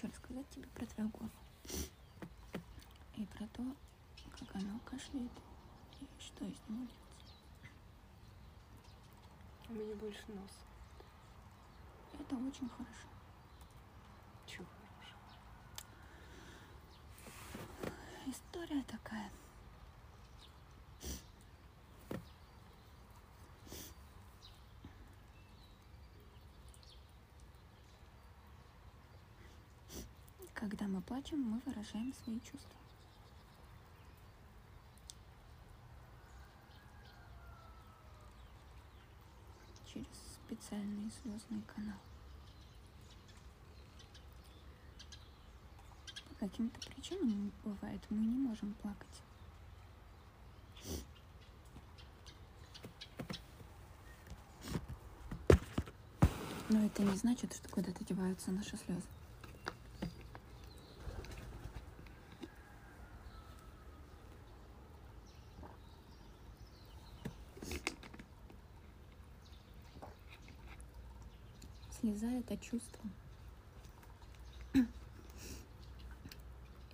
хочу рассказать тебе про дракона. И про то, как она кашляет и что из него льется. У меня больше нос. Это очень хорошо. Чего хорошо? История такая. Когда мы плачем, мы выражаем свои чувства. Через специальный слезный канал. По каким-то причинам, бывает, мы не можем плакать. Но это не значит, что куда-то деваются наши слезы. Слеза — это чувство,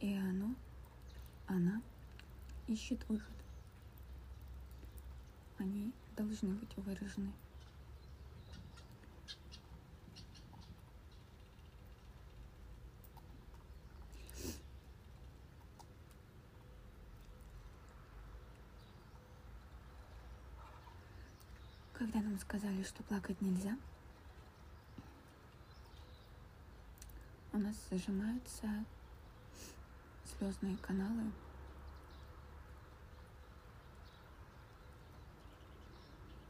и она ищет выход. Они должны быть выражены. Когда нам сказали, что плакать нельзя, у нас зажимаются слезные каналы.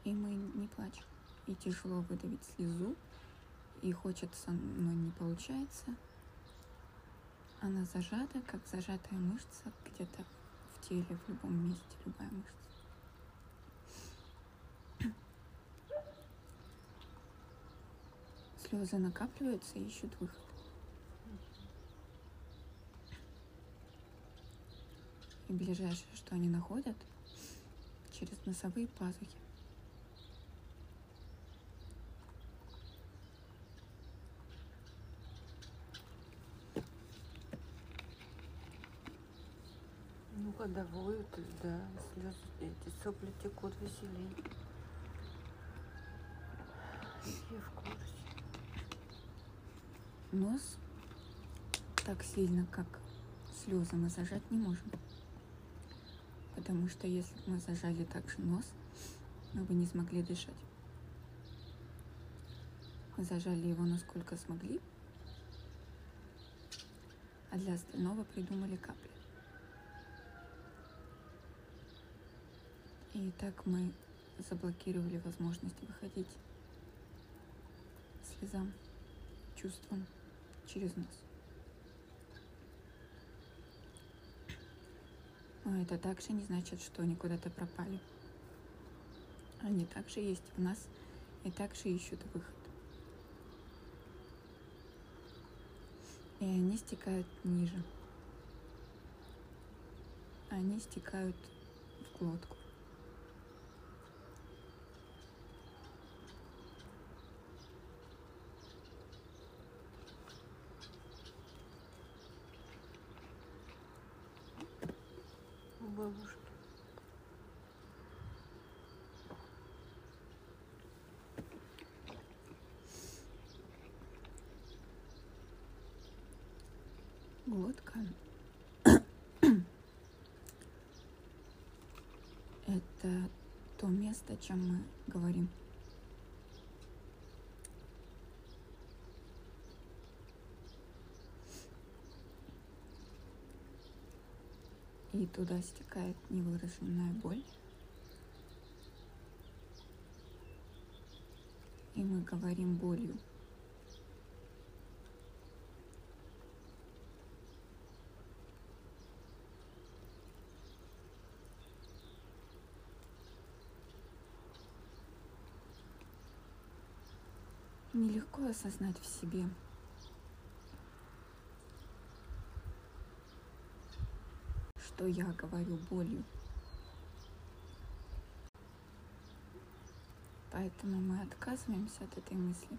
И мы не плачем. И тяжело выдавить слезу. И хочется, но не получается. Она зажата, как зажатая мышца где-то в теле, в любом месте, любая мышца. Слезы накапливаются и ищут выход. И ближайшее, что они находят, через носовые пазухи. Ну, когда воют, да, слезы, эти сопли текут веселее. Я в курсе. Нос так сильно, как слезы, мы зажать не можем. Потому что если бы мы зажали также нос, мы бы не смогли дышать. Мы зажали его насколько смогли, а для остального придумали капли. И так мы заблокировали возможность выходить слезам, чувствам через нос. Но это также не значит, что они куда-то пропали. Они также есть в нас и также ищут выход. И они стекают ниже. Они стекают в глотку. Бабушки. Глотка. Это то место, чем мы говорим. И туда стекает невыраженная боль. И мы говорим болью. Нелегко осознать в себе. Что я говорю болью. Поэтому мы отказываемся от этой мысли.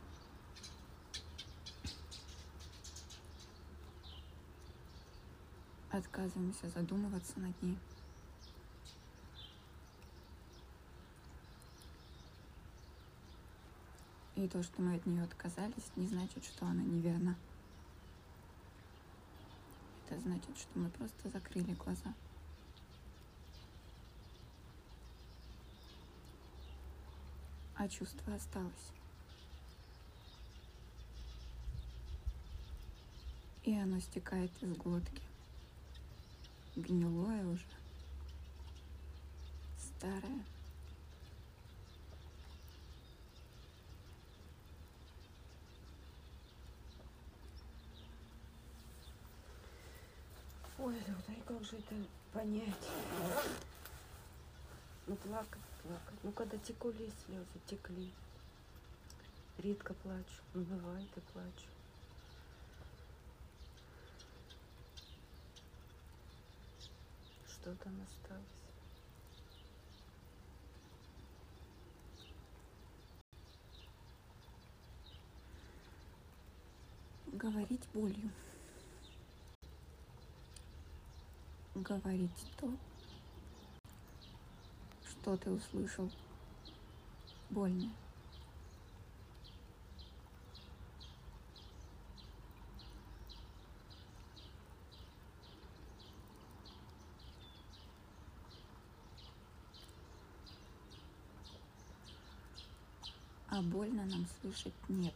отказываемся задумываться над ней. И то, что мы от нее отказались, не значит, что она неверна. Это значит, что мы просто закрыли глаза. А чувство осталось. И оно стекает из глотки. Гнилое уже. Старое. Ой, да и как же это понять? Ну, плакать. Ну, когда текли слезы, текли. Редко плачу. Ну, бывает и плачу. Что там осталось? Говорить болью. Говорить то, что ты услышал, больно. А больно нам слышать нет.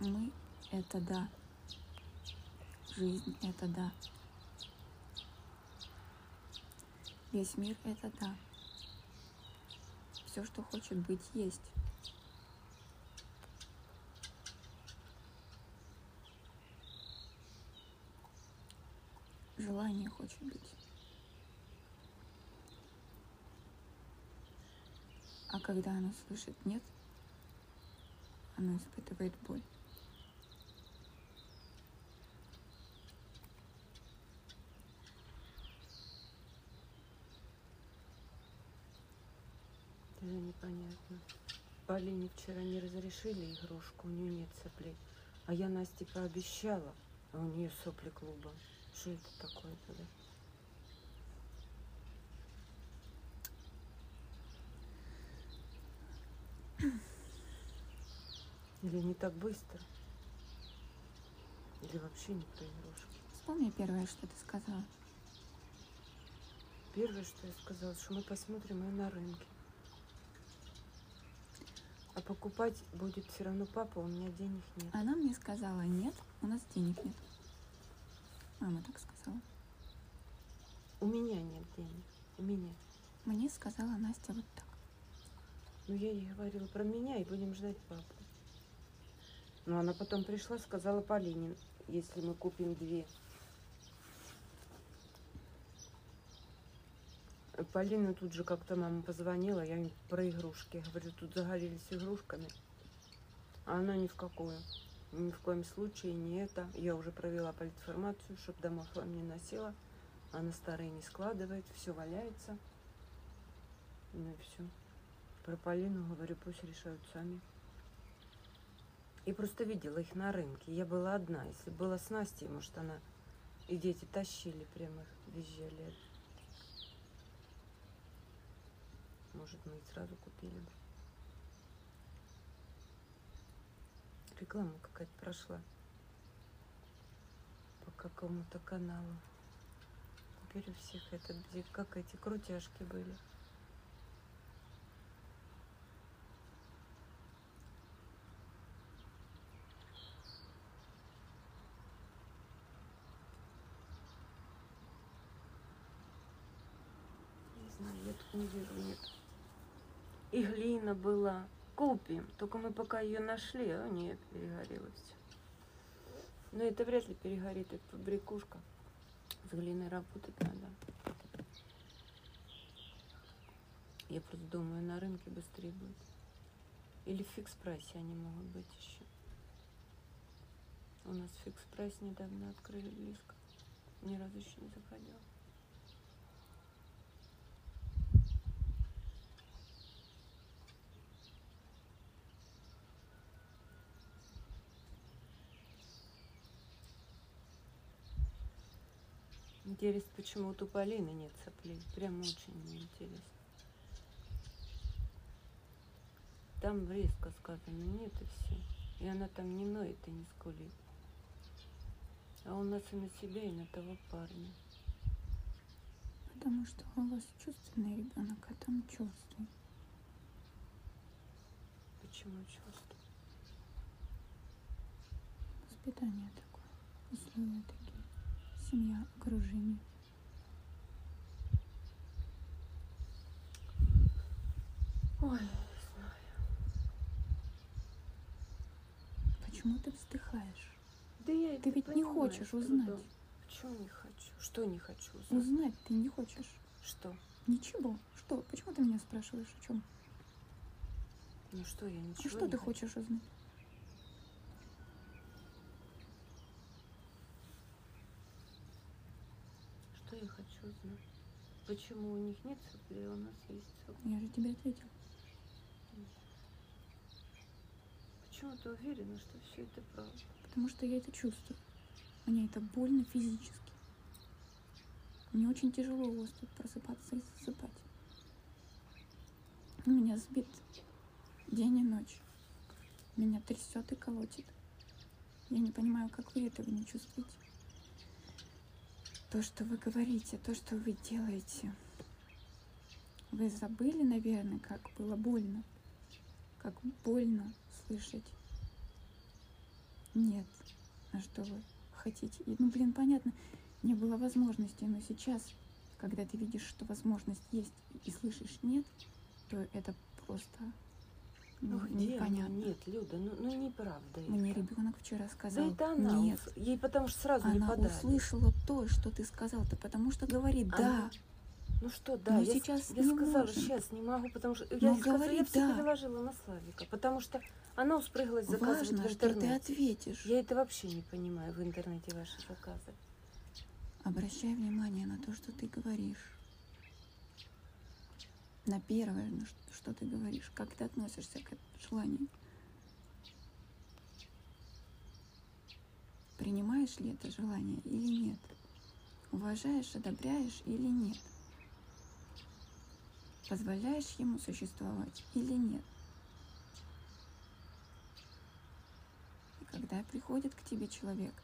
Мы – это да. Жизнь – это да. Весь мир – это да. Все, что хочет быть, есть. Желание хочет быть. А когда оно слышит «нет», оно испытывает боль. Даже непонятно. Полине вчера не разрешили игрушку, у нее нет соплей. А я Насте пообещала, а у нее сопли клубом. Что это такое-то, да? Или не так быстро? Или вообще не про игрушки? Вспомни первое, что ты сказала. Первое, что я сказала, что мы посмотрим ее на рынке. А покупать будет все равно папа, у меня денег нет. Она мне сказала, нет, у нас денег нет. Мама так сказала. У меня нет денег. У меня. Мне сказала Настя вот так. Ну, я ей говорила про меня и будем ждать папу. Но она потом пришла, сказала Полине, если мы купим две. Полина тут же как-то мама позвонила, я им про игрушки. Я говорю, тут загорелись игрушками. А она ни в какую. Ни в коем случае не это. Я уже провела политформацию, чтобы домой хлам не носила. Она старые не складывает, все валяется. Ну и все. Про Полину говорю, пусть решают сами. И просто видела их на рынке. Я была одна. Если была с Настей, может, она... И дети тащили прямо их, визжали. Может, мы и сразу купили бы. Реклама какая-то прошла по какому-то каналу. Теперь у всех это, где как эти крутяшки были. Не знаю, я тут не вижу, нет. И глина была. Купим, только мы пока ее нашли, а у нее перегорело все. Но это вряд ли перегорит, это побрякушка. С глиной работать надо. Я просто думаю, на рынке быстрее будет. Или в фикс-прайсе они могут быть еще. У нас фикс-прайс недавно открыли близко. Ни разу еще не заходила. Интересно, почему у тополины нет соплей. Прям очень интересно. Там резко сказано нет и все. И она там не ноет и не скулит. А у нас и на себя, и на того парня. Потому что у вас чувственный ребенок, а там чувствует. Почему чувствует? Воспитание такое. Условия такие. Семья, окружение. Ой, не знаю. Почему ты вздыхаешь? Да я ты ведь понимаю, не хочешь узнать. Трудом. Почему не хочу? Что не хочу узнать? Узнать ты не хочешь. Что? Ничего. Что? Почему ты меня спрашиваешь о чем? Ну что, я ничего. А что не ты хочу. Хочешь узнать? Что я хочу узнать? Почему у них нет сопли, а у нас есть сопли? Я же тебе ответила. Почему ты уверена, что все это правда? Потому что я это чувствую. Мне это больно физически. Мне очень тяжело у вас тут просыпаться и засыпать. Меня сбит день и ночь. Меня трясет и колотит. Я не понимаю, как вы этого не чувствуете. То, что вы говорите, то, что вы делаете. Вы забыли, наверное, как было больно. Как больно слышать. Нет, на что вы хотите. И, ну, блин, понятно, не было возможности, но сейчас, когда ты видишь, что возможность есть и слышишь «нет», то это просто непонятно. Нет, Люда, ну неправда. Мне ребенок вчера сказал «нет». Да это она, нет. Ей потому что сразу не подали. Она услышала то, что ты сказал-то, потому что говорит «да». Ну что, да, я сейчас не сказала, сейчас не могу, потому что я сказала, я все переложила на Славика, потому что она успрыгалась заказывать в интернете. Важно, что ты ответишь. Я это вообще не понимаю, в интернете ваши заказы. Обращай внимание на то, что ты говоришь. На первое, что ты говоришь, как ты относишься к желанию. Принимаешь ли это желание или нет? Уважаешь, одобряешь или нет? Позволяешь ему существовать или нет? И когда приходит к тебе человек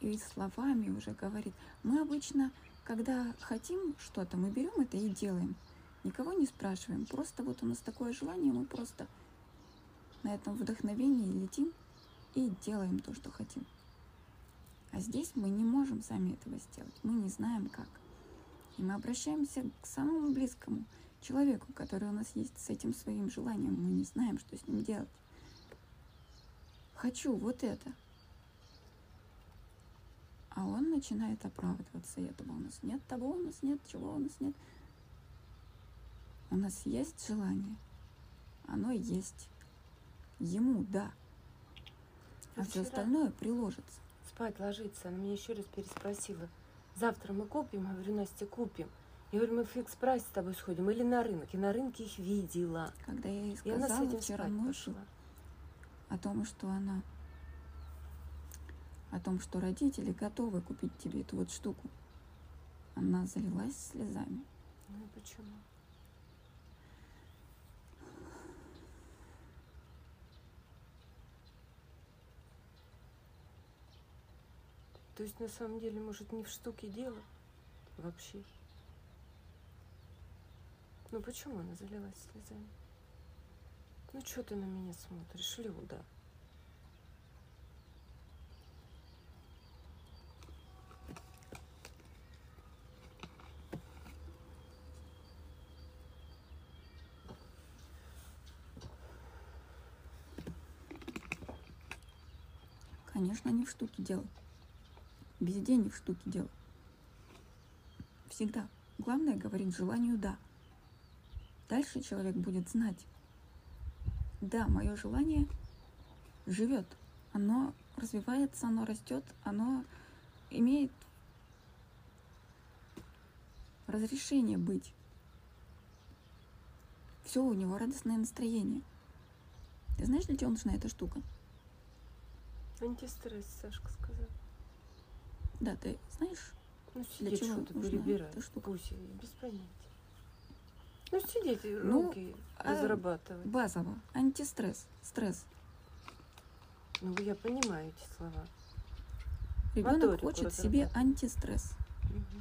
и словами уже говорит, мы обычно, когда хотим что-то, мы берем это и делаем, никого не спрашиваем, просто вот у нас такое желание, мы просто на этом вдохновении летим и делаем то, что хотим. А здесь мы не можем сами этого сделать, мы не знаем как. И мы обращаемся к самому близкому человеку, который у нас есть с этим своим желанием. Мы не знаем, что с ним делать. Хочу вот это. А он начинает оправдываться. Этого у нас нет, того у нас нет, чего у нас нет. У нас есть желание. Оно есть. Ему, да. А все остальное приложится. Спать ложится. Она меня еще раз переспросила. Завтра мы купим, я говорю, Настя, купим. Я говорю, мы в Фикс Прайс с тобой сходим или на рынок. И на рынке их видела. Когда я ей сказала вчера ночью о том, что она, о том, что родители готовы купить тебе эту вот штуку, она залилась слезами. Ну и почему? То есть, на самом деле, может, не в штуке дело вообще. Ну, почему она залилась слезами? Ну, что ты на меня смотришь, Люда? Конечно, не в штуке дело. Везде не в штуке дело. Всегда. Главное говорить желанию «да». Дальше человек будет знать. Да, мое желание живет. Оно развивается, оно растет, оно имеет разрешение быть. Все, у него радостное настроение. Ты знаешь, для чего нужна эта штука? Антистресс, Сашка сказала. Да, ты знаешь, ну, сидеть, для чего нужна эта штука? Без понятия. Ну, сидеть руки разрабатывать. Базово. Антистресс. Стресс. Ну, я понимаю эти слова. Ребенок хочет себе антистресс. Угу.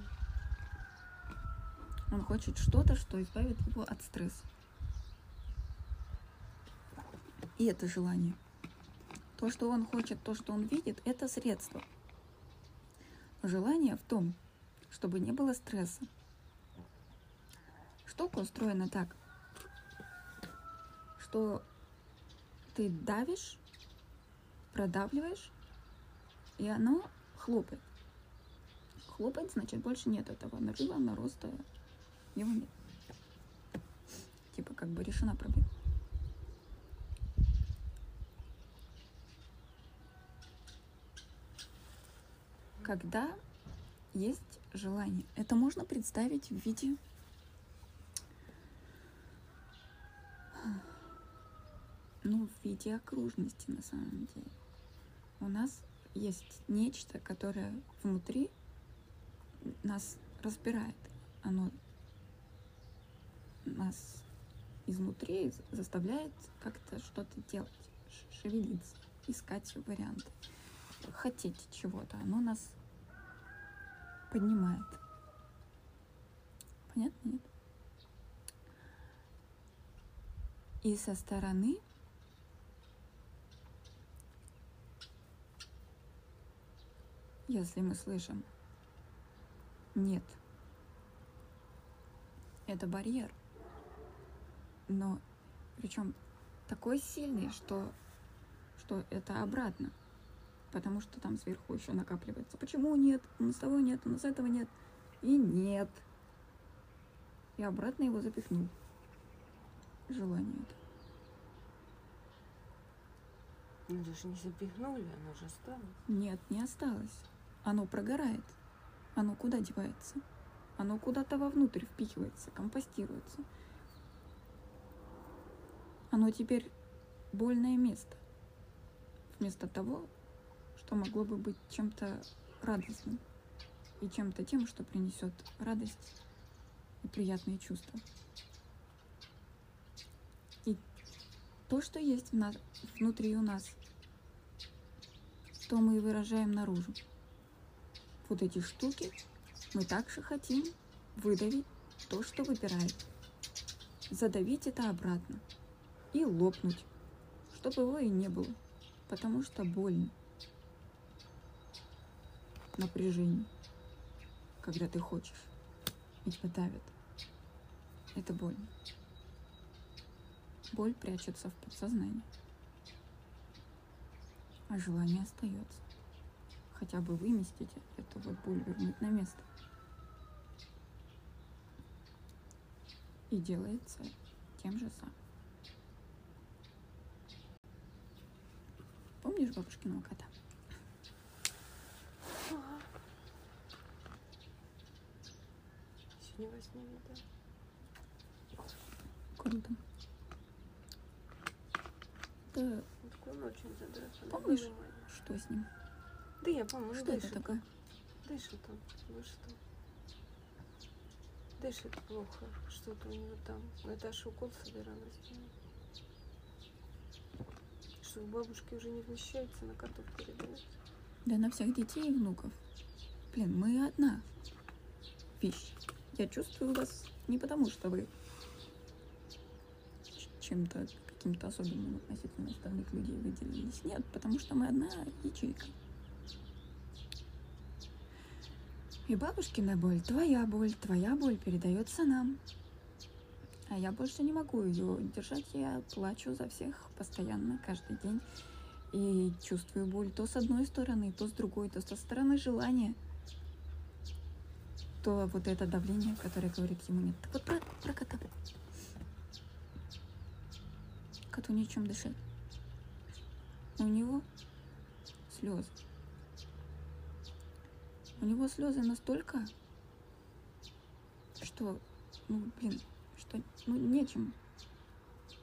Он хочет что-то, что избавит его от стресса. И это желание. То, что он хочет, то, что он видит, это средство. Желание в том, чтобы не было стресса. Штука устроена так, что ты давишь, продавливаешь, и оно хлопает. Хлопает, значит, больше нет этого нарыва, нароста, его нет. Типа как бы решена проблема. Когда есть желание, это можно представить в виде окружности на самом деле. У нас есть нечто, которое внутри нас разбирает. Оно нас изнутри заставляет как-то что-то делать, шевелиться, искать варианты, хотеть чего-то. Оно нас поднимает. Понятно? Нет? И со стороны если мы слышим «нет», это барьер, но причем такой сильный, что это обратно, потому что там сверху еще накапливается. Почему нет? У нас того нет, у нас этого нет. И нет. И обратно его запихнул. Желание это. Ну, даже не запихнули, оно же осталось. Нет, не осталось. Оно прогорает. Оно куда девается? Оно куда-то вовнутрь впихивается, компостируется. Оно теперь больное место. Вместо того, что могло бы быть чем-то радостным. И чем-то тем, что принесет радость и приятные чувства. И то, что есть в нас, внутри у нас, то мы и выражаем наружу. Вот эти штуки мы также хотим выдавить то, что выбирает. Задавить это обратно. И лопнуть, чтобы его и не было. Потому что больно. Напряжение. Когда ты хочешь. И тебя давят. Это больно. Боль прячется в подсознании. А желание остается. Хотя бы выместить эту вот боль, вернуть на место. И делается тем же самым. Помнишь бабушкиного кота? Ага. Сегодня во сне видела. Круто. Это... Помнишь, что с ним? Да я помню. Что это такое? Дышит он. Ну что? Дышит плохо. Что-то у него там. Наташа укол собиралась. Что у бабушки уже не вмещается, на котов передает. Да на всех детей и внуков. Блин, мы одна вещь. Я чувствую вас не потому, что вы чем-то, каким-то особенным относительно остальных людей выделились. Нет, потому что мы одна ячейка. И бабушкина боль, твоя боль передается нам. А я больше не могу ее держать, я плачу за всех постоянно, каждый день. И чувствую боль то с одной стороны, то с другой, то со стороны желания. То вот это давление, которое говорит ему нет. Так вот про кота. Коту нечем дышать. У него слезы. У него слезы настолько, что, нечем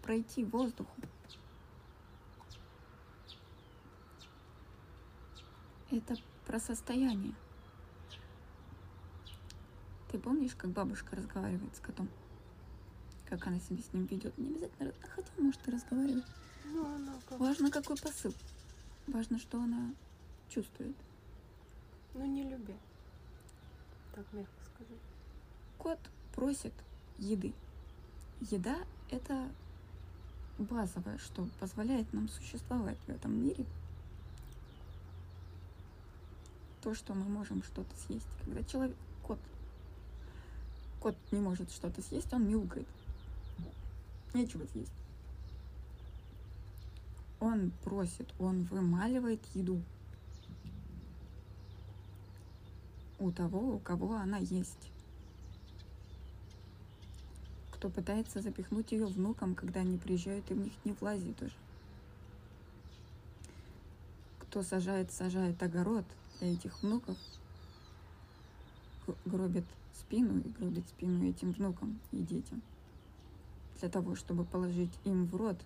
пройти воздуху. Это про состояние, Ты помнишь, как бабушка разговаривает с котом? Как она себя с ним ведет? Не обязательно, хотя может и разговаривать. Важно, какой посыл. Важно, что она чувствует. Ну, не любя. Так мягко скажу. Кот просит еды. Еда – это базовое, что позволяет нам существовать в этом мире. То, что мы можем что-то съесть. Когда человек, кот не может что-то съесть, он мяукает. Нечего съесть. Он просит, он вымаливает еду у того, у кого она есть. Кто пытается запихнуть ее внукам, когда они приезжают, и в них не влазит уже. Кто сажает огород для этих внуков, гробит спину этим внукам и детям, для того, чтобы положить им в рот,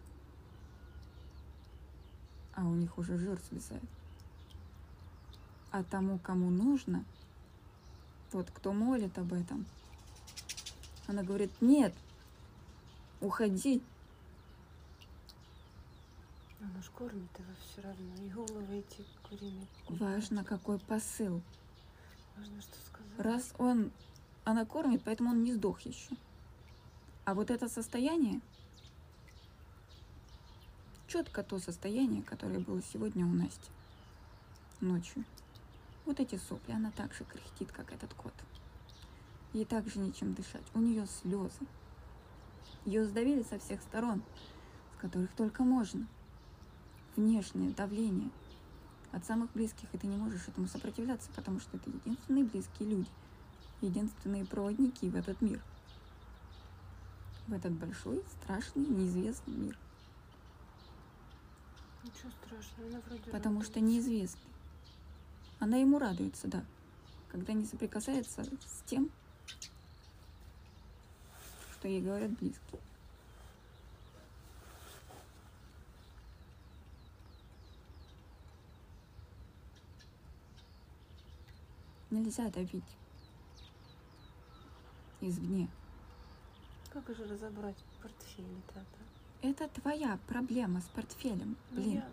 а у них уже жир свисает. А тому, кому нужно, вот кто молит об этом, она говорит: нет, уходи. Она ж кормит его все равно, и головы эти куриные. Важно, какой посыл. Важно, что сказать. Раз она кормит, поэтому он не сдох еще. А вот это состояние, четко то состояние, которое было сегодня у Насти ночью. Вот эти сопли, она так же кряхтит, как этот кот. Ей также нечем дышать. У нее слезы. Ее сдавили со всех сторон, с которых только можно. Внешнее давление. От самых близких, и ты не можешь этому сопротивляться, потому что это единственные близкие люди, единственные проводники в этот мир. В этот большой, страшный, неизвестный мир. Ничего страшного, она вроде потому радуется. Что неизвестный. Она ему радуется, да. Когда не соприкасается с тем, что ей говорят близкие. Нельзя давить извне. Как же разобрать портфель-то, да? Это твоя проблема с портфелем, блин. Я...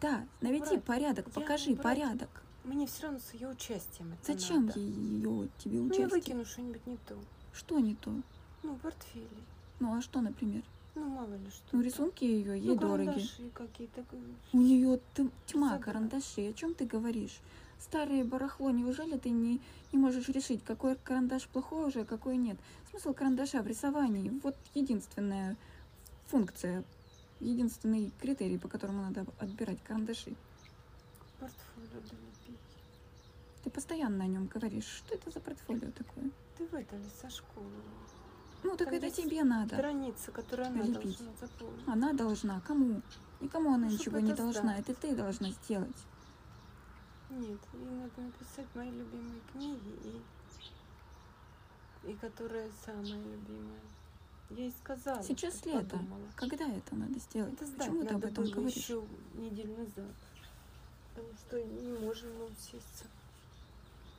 Да, наведи порядок, покажи порядок. Мне все равно с ее участием это зачем надо? Тебе участие? Ну, я выкину что-нибудь не то. Что не то? Ну, портфели. Ну, а что, например? Ну, мало ли что. Ну, рисунки ее ей дороги. Какие-то... У нее тьма карандашей. О чем ты говоришь? Старые барахло, неужели ты не можешь решить, какой карандаш плохой уже, а какой нет? Смысл карандаша в рисовании. Вот единственная функция, единственный критерий, по которому надо отбирать карандаши. Портфолио долепить. Ты постоянно о нем говоришь. Что это за портфолио такое? Ты выдали со школы. Ну, так там это тебе надо. Страница, которую она долепить. Должна заполнить. Она должна. Кому? Никому она ничего не должна. Это ты должна сделать. Нет, ей надо написать мои любимые книги и которая самая любимая. Я ей сказала. Сейчас лето. Подумала. Когда это надо сделать? Это почему ты об этом говоришь? Еще неделю назад. Потому что не можем мы усесться.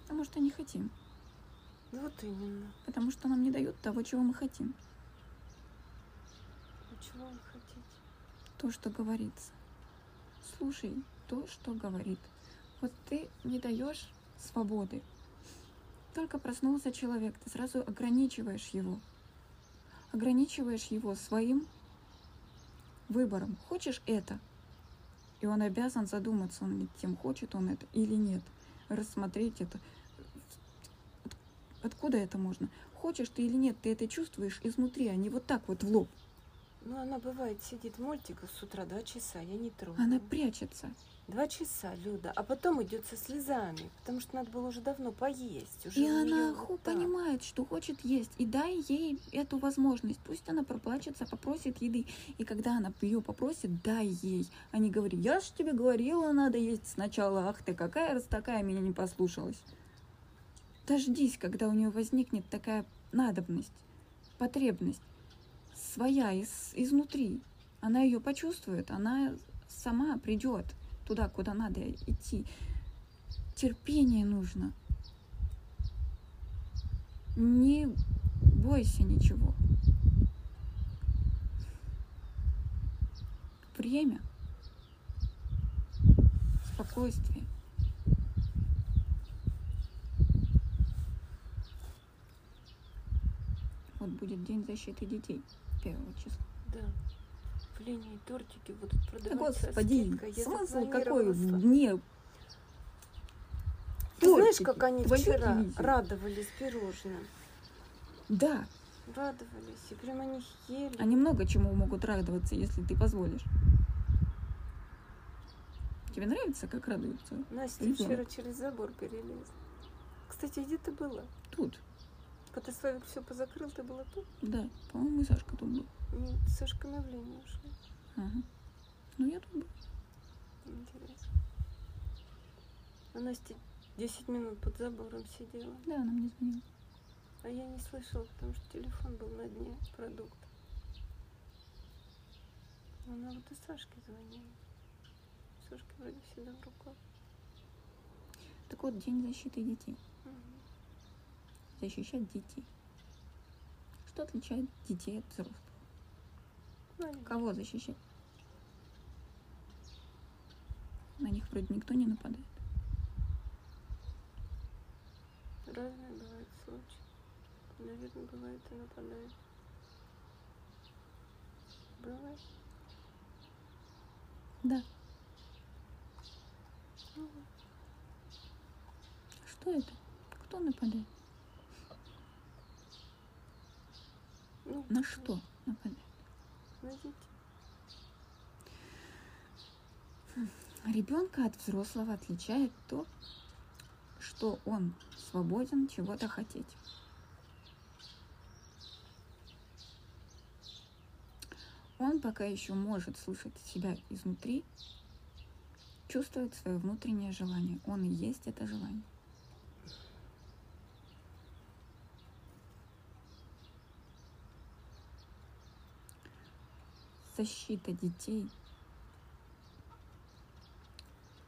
Потому что не хотим. Вот именно. Потому что нам не дают того, чего мы хотим. А чего вы хотите? То, что говорится. Слушай то, что говорит. Вот ты не даешь свободы. Только проснулся человек, ты сразу ограничиваешь его. Ограничиваешь его своим выбором. Хочешь это? И он обязан задуматься, он над тем, хочет он это или нет. Рассмотреть это. Откуда это можно? Хочешь ты или нет, ты это чувствуешь изнутри, а не вот так вот в лоб. Ну, она бывает, сидит в мультиках с утра 2 часа, я не трогаю. Она прячется. 2 часа, Люда, а потом идет со слезами, потому что надо было уже давно поесть. Уже и она понимает, что хочет есть, и дай ей эту возможность. Пусть она проплачется, попросит еды. И когда она ее попросит, дай ей. А не говори: я же тебе говорила, надо есть сначала. Ах ты, какая раз такая, меня не послушалась. Дождись, когда у нее возникнет такая надобность, потребность, своя, изнутри. Она ее почувствует, она сама придет туда, куда надо идти. Терпение нужно. не бойся ничего. Время, спокойствие. Вот будет день защиты детей 1 числа. Да. Пленные тортики будут продавать. Господи, смысл какой в дне? Ты знаешь, как они вчера радовались пирожным? Да. Радовались, и прямо они ели. Они много чему могут радоваться, если ты позволишь. Тебе нравится, как радуются? Настя вчера через забор перелез. Кстати, где ты была? Тут. Когда Славик все позакрыл, ты была тут? Да, по-моему, и Сашка тут был. Нет, Сашка на время ушла. Ага. Ну, я тут была. Интересно. А Настя 10 минут под забором сидела. Да, она мне звонила. А я не слышала, потому что телефон был на дне продукта. Она вот и Сашке звонила. Сашка вроде всегда в руках. Так вот, день защиты детей. Угу. Защищать детей. Что отличает детей от взрослых? Маленькие. Кого защищать? На них вроде никто не нападает. Разные бывают случаи. Наверное, бывает и нападает. Бывает? Да. Угу. Что это? Кто нападает? Ну, на что нападает? На детей. Ребенка от взрослого отличает то, что он свободен чего-то хотеть. Он пока еще может слушать себя изнутри, чувствует свое внутреннее желание. Он и есть это желание. Защита детей.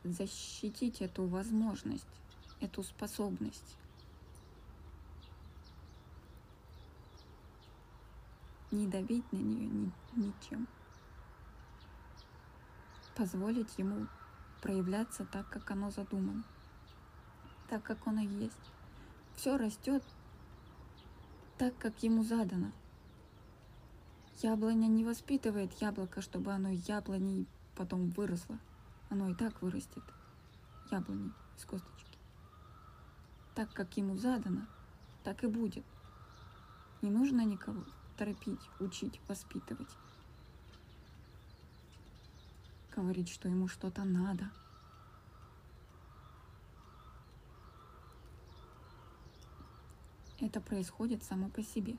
Защитить эту возможность, эту способность. Не давить на нее ничем. Позволить ему проявляться так, как оно задумано. Так, как оно есть. Все растет так, как ему задано. Яблоня не воспитывает яблоко, чтобы оно яблоней потом выросло. Оно и так вырастет. Яблони из косточки. Так, как ему задано, так и будет. Не нужно никого торопить, учить, воспитывать. Говорить, что ему что-то надо. Это происходит само по себе.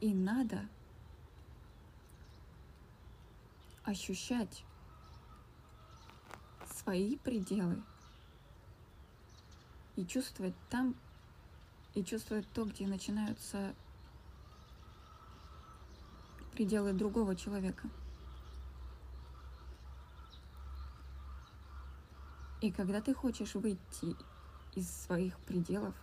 И надо ощущать свои пределы и чувствовать там, и чувствовать то, где начинаются пределы другого человека. И когда ты хочешь выйти из своих пределов,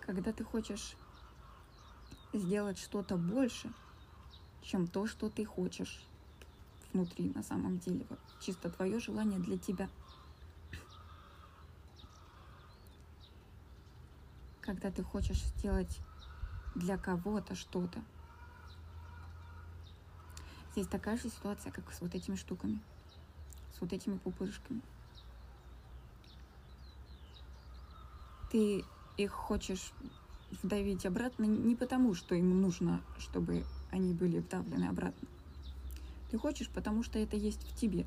когда ты хочешь сделать что-то больше, чем то, что ты хочешь внутри, на самом деле, вот, чисто твое желание для тебя. Когда ты хочешь сделать для кого-то что-то. Здесь такая же ситуация, как с вот этими штуками, с вот этими пупырышками. Ты их хочешь вдавить обратно не потому, что им нужно, чтобы они были вдавлены обратно. Ты хочешь, потому что это есть в тебе.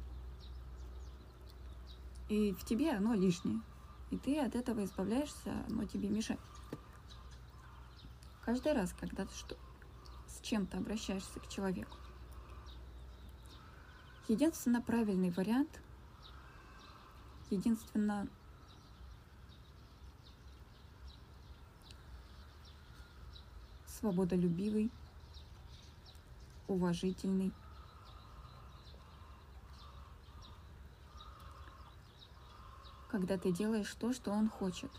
И в тебе оно лишнее. И ты от этого избавляешься, оно тебе мешает. Каждый раз, когда ты с чем-то обращаешься к человеку, единственно правильный вариант, единственно свободолюбивый, уважительный. Когда ты делаешь то, что он хочет.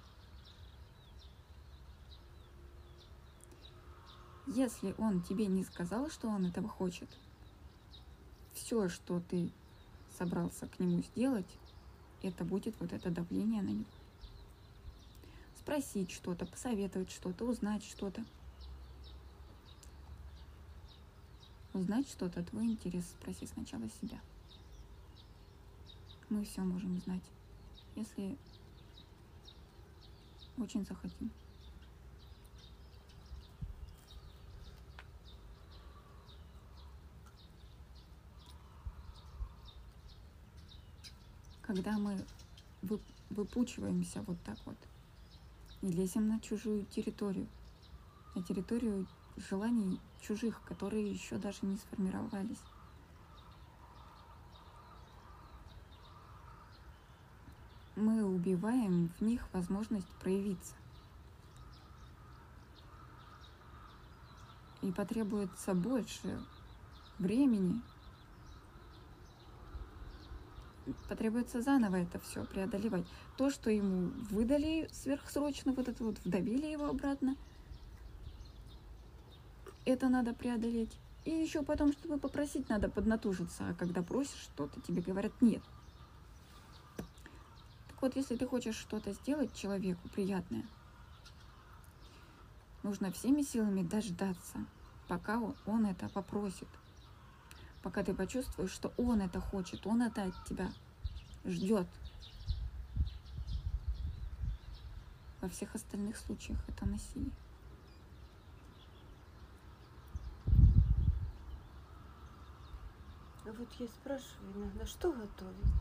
Если он тебе не сказал, что он этого хочет, все, что ты собрался к нему сделать, это будет вот это давление на него. Спросить что-то, посоветовать что-то, узнать что-то. Узнать что-то, твой интерес, спроси сначала себя. Мы все можем узнать, если очень захотим. Когда мы выпучиваемся вот так вот и лезем на чужую территорию, на территорию желаний чужих, которые еще даже не сформировались. Мы убиваем в них возможность проявиться. И потребуется больше времени, потребуется заново это все преодолевать. То, что ему выдали сверхсрочно, вот это вот, вдавили его обратно, это надо преодолеть. И еще потом, чтобы попросить, надо поднатужиться. А когда просишь что-то, тебе говорят нет. Так вот, если ты хочешь что-то сделать человеку приятное, нужно всеми силами дождаться, пока он это попросит. Пока ты почувствуешь, что он это хочет, он это от тебя ждет. Во всех остальных случаях это насилие. А вот я спрашиваю иногда, что готовить?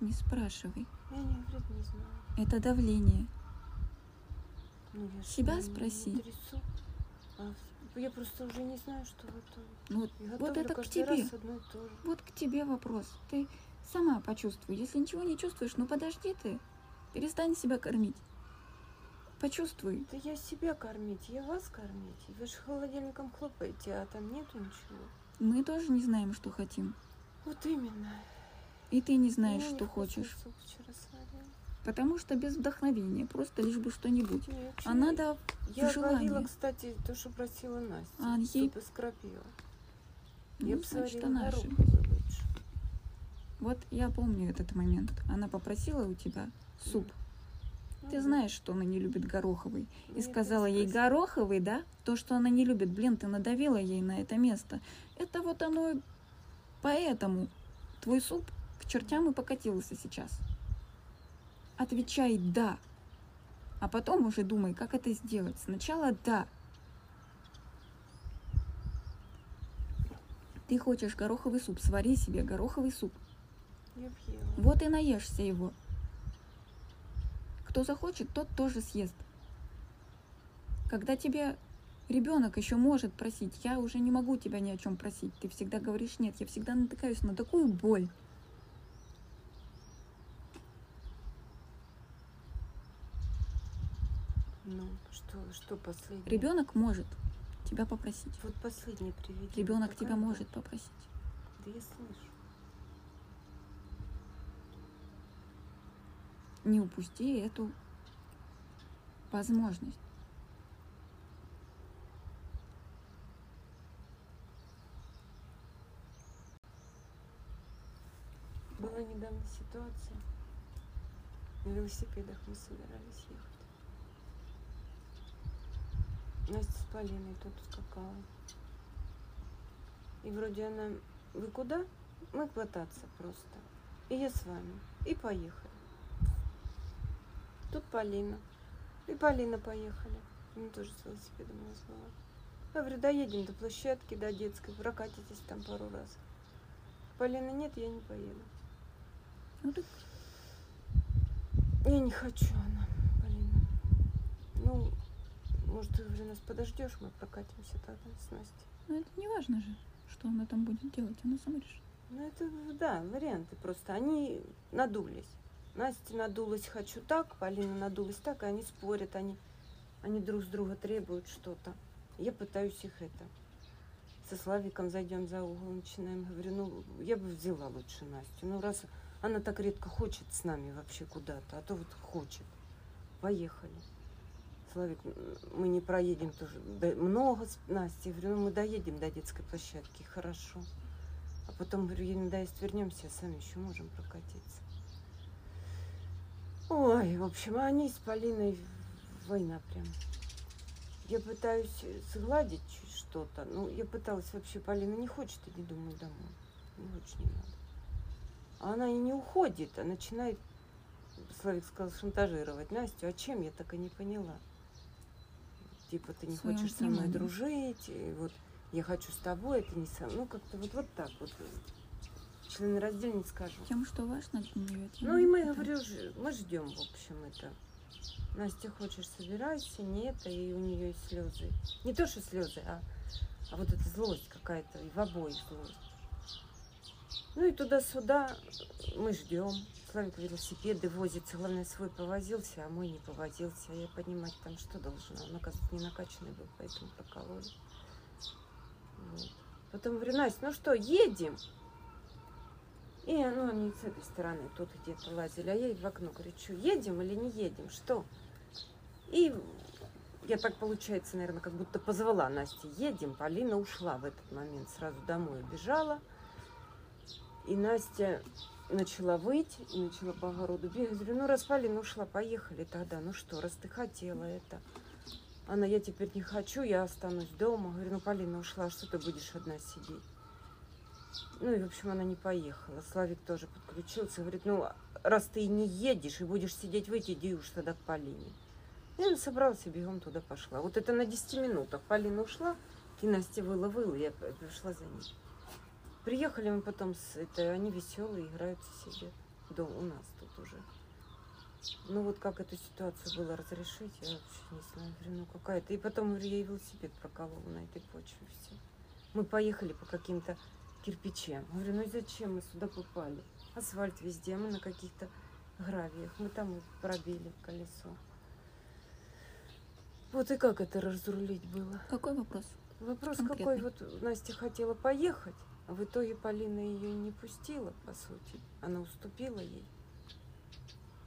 Не спрашивай. Я не знаю. Это давление. Ну, я себя спроси. Я просто уже не знаю, что готовить. Ну, вот это к тебе. Вот к тебе вопрос. Ты сама почувствуй. Если ничего не чувствуешь, ну подожди ты. Перестань себя кормить. Почувствуй. Да я себя кормить, я вас кормить. Вы же холодильником хлопаете, а там нету ничего. Мы тоже не знаем, что хотим. Вот именно. И ты не знаешь, что хочешь. Потому что без вдохновения, просто лишь бы что-нибудь. А надо желание. Я говорила, кстати, то, что просила Настя, чтобы скрапила. Ну, я бы сварила на руку лучше. Вот я помню этот момент. Она попросила у тебя суп. Ну, ты знаешь, что она не любит гороховый. И сказала ей, гороховый, да? То, что она не любит, блин, ты надавила ей на это место. Это вот оно, поэтому твой суп к чертям и покатился сейчас. Отвечай «да», а потом уже думай, как это сделать. Сначала «да». Ты хочешь гороховый суп, свари себе гороховый суп. Вот и наешься его. Кто захочет, тот тоже съест. Когда тебе ребенок еще может просить, я уже не могу тебя ни о чем просить, ты всегда говоришь «нет», я всегда натыкаюсь на такую боль. Ну, что последнее? Ребенок может тебя попросить. Вот последний приведение. Ребенок тебя может попросить. Да я слышу. Не упусти эту возможность. Была недавно ситуация. На велосипедах мы собирались ехать. Настя с Полиной тут скакала. И вроде она, вы куда? Мы кататься просто. И я с вами. И поехали. Тут Полина. И Полина поехали. Она тоже с велосипедом назвала. Я говорю, доедем до площадки, до детской. Прокатитесь там пару раз. Полина, нет, я не поеду. Ну так. Я не хочу, она, Полина. Ну, может, ты уже нас подождешь, мы прокатимся тогда с Настей. Ну, это не важно же, что она там будет делать, она сама решит. Ну, это, да, варианты просто. Они надулись. Настя надулась «хочу так», Полина надулась так, и они спорят, они друг с друга требуют что-то. Я пытаюсь их это со Славиком зайдем за угол, начинаем. Говорю, ну, я бы взяла лучше Настю. Ну, раз она так редко хочет с нами вообще куда-то, а то вот хочет. Поехали. Славик, мы не проедем тоже. Много Насти. Я говорю, ну, мы доедем до детской площадки, хорошо. А потом, говорю, я не доесть, вернемся, а сами еще можем прокатиться. Ой, в общем, они с Полиной война прям. Я пытаюсь сгладить что-то. Ну, я пыталась вообще, Полина не хочет, иди, думаю, домой. Не хочет, не надо. А она и не уходит, а начинает, Славик сказал, шантажировать Настю. А чем, я так и не поняла. Типа, ты не хочешь со мной дружить, и вот я хочу с тобой, это не сам. Ну, как-то вот так вот. Членораздельно скажу. Тем, что важно для нее. Ну, и мы, я говорю, мы ждем, в общем, это. Настя, хочешь, собирайся, нет, и у нее есть слезы. Не то, что слезы, а вот эта злость какая-то, и в обоих злость. Ну и туда-сюда мы ждем. Славик велосипеды возится, главное, свой повозился, а мой не повозился. Я понимать там что должна. Он, оказывается, не накачанный был, поэтому прокололи. Вот. Потом говорю, Настя, ну что, едем? И ну, они с этой стороны тут где-то лазили, а я в окно говорю, что, едем или не едем, что? И я так, получается, наверное, как будто позвала Настю, едем, Полина ушла в этот момент, сразу домой убежала. И Настя начала выть, и начала по огороду бегать, говорю, ну раз Полина ушла, поехали тогда, ну что, раз ты хотела это. Она, я теперь не хочу, я останусь дома. Говорю, ну Полина ушла, что ты будешь одна сидеть? Ну и, в общем, она не поехала. Славик тоже подключился. Говорит, ну, раз ты не едешь и будешь сидеть, выйти, иди уж тогда к Полине. И он собрался, бегом туда пошла. Вот это на 10 минутах. Полина ушла, и Настя выла, я пришла за ней. Приехали мы потом, они веселые, играются себе. Дом у нас тут уже. Ну вот как эту ситуацию было разрешить, я вообще не знаю. Говорю, ну какая-то. И потом, говорю, я и велосипед проколола на этой почве. Все. Мы поехали по каким-то кирпичем. Говорю, ну зачем мы сюда попали? Асфальт везде, мы на каких-то гравиях. Мы там пробили колесо. Вот и как это разрулить было? Какой вопрос? Вопрос конкретный. Какой? Вот Настя хотела поехать, а в итоге Полина ее не пустила, по сути. Она уступила ей.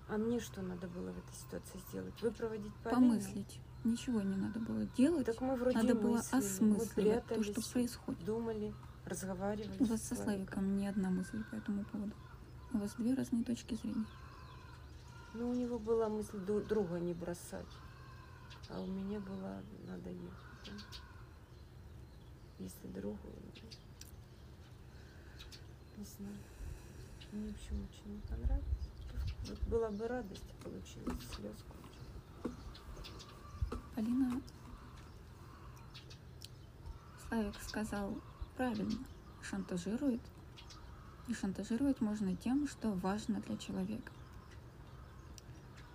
А мне что надо было в этой ситуации сделать? Выпроводить Полину? Помыслить. Ничего не надо было делать. Так мы вроде надо было осмысливать то, что происходит. Думали. Разговаривали. У вас со Славиком не одна мысль по этому поводу. У вас две разные точки зрения. Ну, у него была мысль друга не бросать. А у меня была, надо ехать. Да? Если другу... Не знаю. Мне, в общем, очень не понравилось. Была бы радость, а получилось слезку. Полина... Славик сказал... Правильно, шантажирует. И шантажировать можно тем, что важно для человека.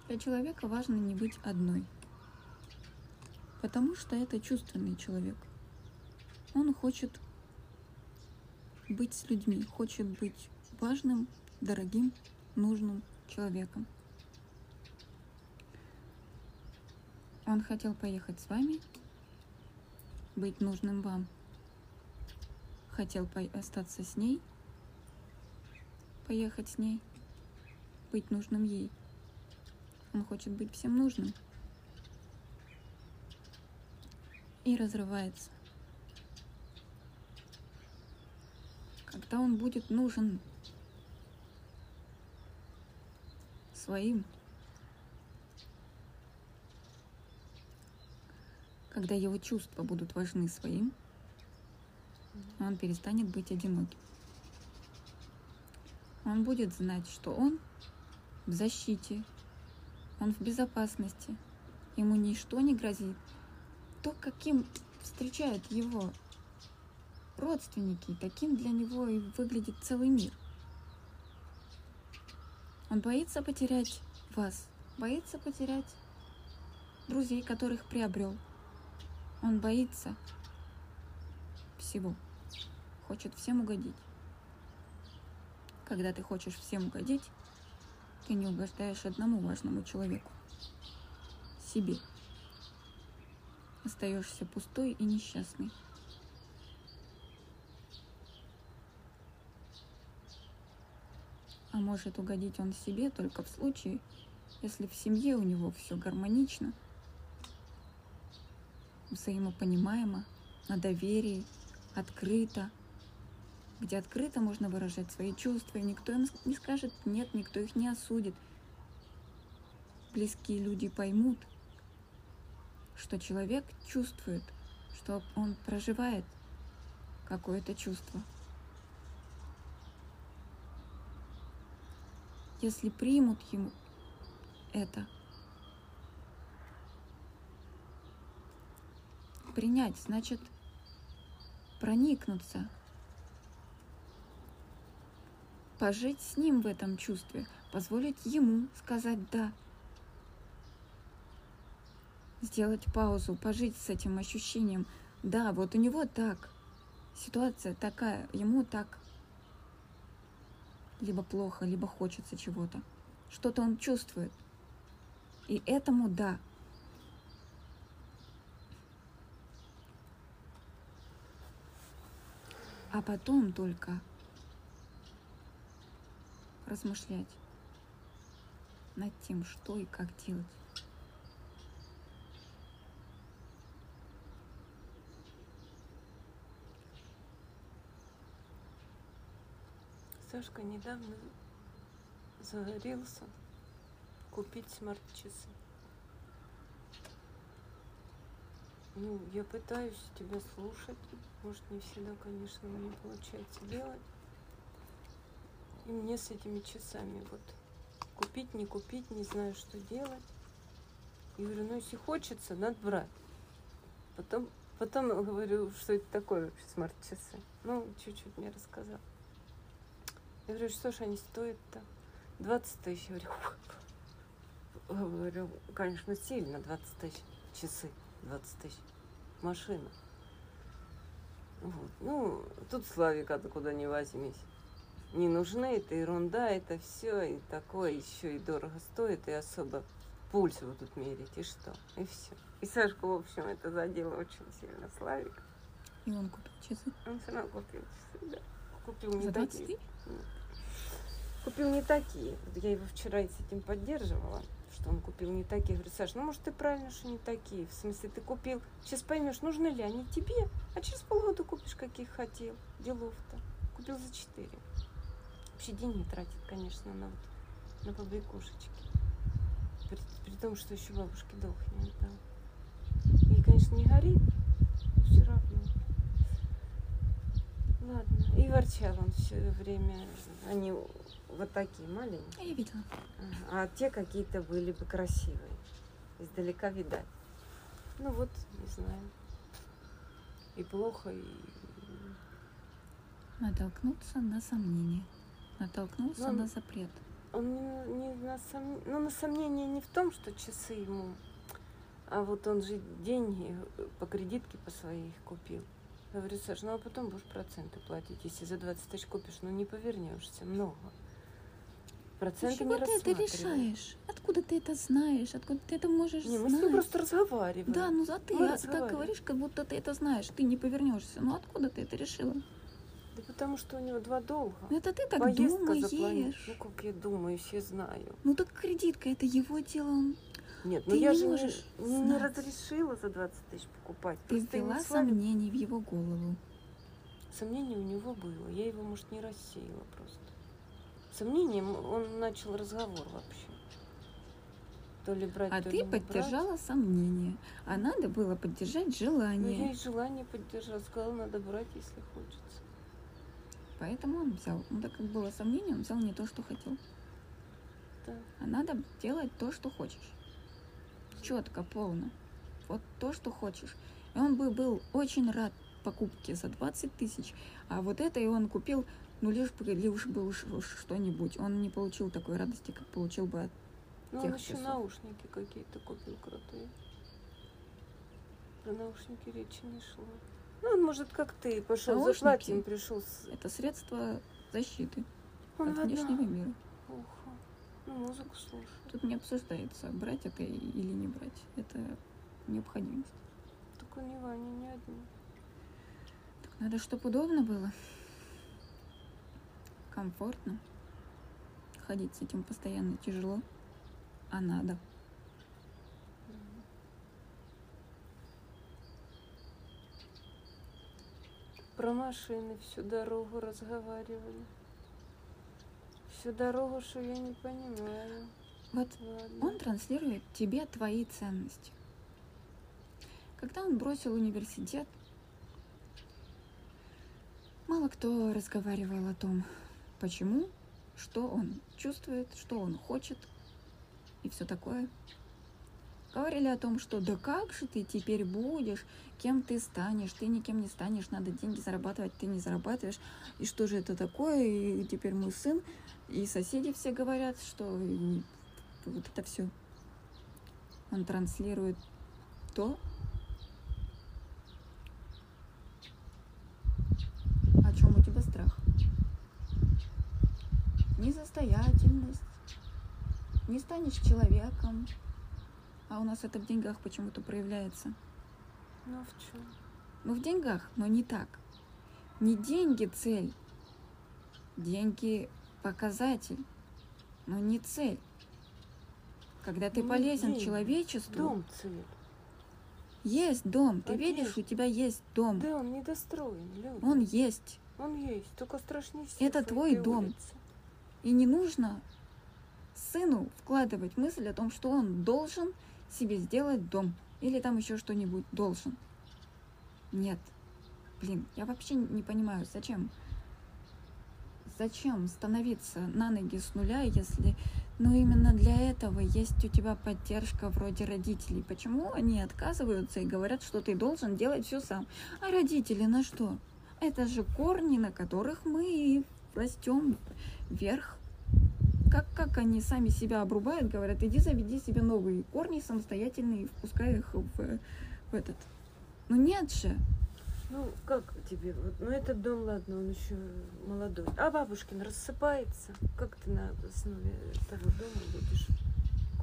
Для человека важно не быть одной. Потому что это чувственный человек. Он хочет быть с людьми, хочет быть важным, дорогим, нужным человеком. Он хотел поехать с вами, быть нужным вам. Хотел остаться с ней, поехать с ней, быть нужным ей. Он хочет быть всем нужным. И разрывается. Когда он будет нужен своим, когда его чувства будут важны своим, он перестанет быть одиноким. Он будет знать, что он в защите, он в безопасности, ему ничто не грозит. То, каким встречают его родственники, таким для него и выглядит целый мир. Он боится потерять вас, боится потерять друзей, которых приобрел. Он боится всего. Хочет всем угодить. Когда ты хочешь всем угодить, ты не угождаешь одному важному человеку. Себе. Остаешься пустой и несчастный. а может угодить он себе только в случае, если в семье у него все гармонично, взаимопонимаемо, на доверии, открыто, где открыто можно выражать свои чувства, и никто им не скажет «нет», никто их не осудит. Близкие люди поймут, что человек чувствует, что он проживает какое-то чувство. Если примут ему это, принять, значит проникнуться, пожить с ним в этом чувстве, позволить ему сказать «да», сделать паузу, пожить с этим ощущением «да, вот у него так, ситуация такая, ему так». Либо плохо, либо хочется чего-то. Что-то он чувствует. И этому «да». А потом только размышлять над тем, что и как делать. Сашка недавно загорелся купить смарт-часы. Ну, я пытаюсь тебя слушать. Может, не всегда, конечно, мне получается делать. И мне с этими часами вот купить, не купить, не знаю, что делать. И говорю, ну, если хочется, надо брать. Потом говорю, что это такое вообще смарт-часы. Ну, чуть-чуть мне рассказал. Я говорю, что ж они стоят-то? 20 тысяч. Говорю, конечно, сильно 20 тысяч. Часы 20 тысяч. Машина. Вот. Ну, тут Славика откуда не возьмись. Не нужны, это ерунда, это все, и такое еще и дорого стоит, и особо пульс будут мерить, и что, и все. И Сашку, в общем, это задело очень сильно, Славик. И он купил часы? Он все равно купил часы, да. Купил не такие. Купил не такие. Я его вчера с этим поддерживала, что он купил не такие. Я говорю, Саш, ну может ты правильно, что не такие. В смысле, ты купил. Сейчас поймешь, нужны ли они тебе, а через полгода купишь, каких хотел. Делов-то. Купил за 4. Вообще деньги тратит, конечно, на вот на побрякушечки. При том, что еще бабушке долг не отдал. И, конечно, не горит, но все равно. Ладно. И ворчал он все время. Они вот такие маленькие. Я видела. А те какие-то были бы красивые. Издалека видать. Ну вот, не знаю. И плохо, и... Натолкнуться на сомнение. Натолкнулся на запрет. Он не на сомнение. Ну, на сомнение не в том, что часы ему. А вот он же деньги по кредитке по своей их купил. Я говорю, Саш, ну а потом будешь проценты платить. Если за 20 тысяч купишь, ну не повернешься, много. Проценты не рассматривай. Ты это решаешь? Откуда ты это знаешь? Откуда ты это можешь знать? Мы с тобой просто разговариваем. Да, ну за ты так говоришь, как будто ты это знаешь. Ты не повернешься. Ну откуда ты это решила? Да потому что у него два долга. Это ты так думаешь. Ну как я думаю, все знаю. Ну так кредитка, это его дело, он... Нет, ну я же не разрешила за 20 тысяч покупать. Ты ввела сомнений в его голову. Сомнение у него было. Я его, может, не рассеяла просто. Сомнением он начал разговор вообще. То ли брать, а то ты ли поддержала брать. Сомнение. А надо было поддержать желание. Ну, я и желание поддержала. Сказала, надо брать, если хочется. Поэтому он взял. Ну так как было сомнение, он взял не то, что хотел. Да. А надо делать то, что хочешь. Четко, полно. Вот то, что хочешь. И он бы был очень рад покупке за 20 тысяч, а вот это и он купил, ну лишь бы уж что-нибудь. Он не получил такой радости, как получил бы от тех он часов. Еще наушники какие-то купил крутые. Про наушники речи не шло. Ну, он, может, как ты, пошел заплатить, он пришел с... Это средство защиты от внешнего мира. Ох. Ну, музыку слушаю. Тут не обсуждается, брать это или не брать. Это необходимость. Только у него они не одни. Так надо, чтобы удобно было. Комфортно. ходить с этим постоянно тяжело, а надо. Про машины всю дорогу разговаривали. Всю дорогу, что я не понимаю. Вот ладно. Он транслирует тебе твои ценности. Когда он бросил университет, мало кто разговаривал о том, почему, что он чувствует, что он хочет и все такое. Говорили о том, что да как же ты теперь будешь, кем ты станешь, ты никем не станешь, надо деньги зарабатывать, ты не зарабатываешь, и что же это такое, и теперь мой сын, и соседи все говорят, что вот это все. Он транслирует то, о чем у тебя страх. Несостоятельность, не станешь человеком. А у нас это в деньгах почему-то проявляется. Ну в чем? Ну в деньгах, но не так. Не деньги цель. Деньги показатель, но не цель. Когда ты полезен деньги. Человечеству... Дом цель. Есть дом. Ты видишь, у тебя есть дом. Да, он недостроен. Люди. Он есть. Он есть, только страшнее всего. Это твой дом. Улицы. И не нужно сыну вкладывать мысль о том, что он должен себе сделать дом. Или там еще что-нибудь должен. Нет. Блин, я вообще не понимаю, зачем? Зачем становиться на ноги с нуля, если... Но именно для этого есть у тебя поддержка вроде родителей. Почему они отказываются и говорят, что ты должен делать все сам? А родители на что? Это же корни, на которых мы растем вверх. Как они сами себя обрубают, говорят, иди заведи себе новые корни самостоятельные, впускай их в этот. Ну нет же. Ну как тебе? Ну этот дом, ладно, он еще молодой. А бабушкин рассыпается. Как ты на основе того дома будешь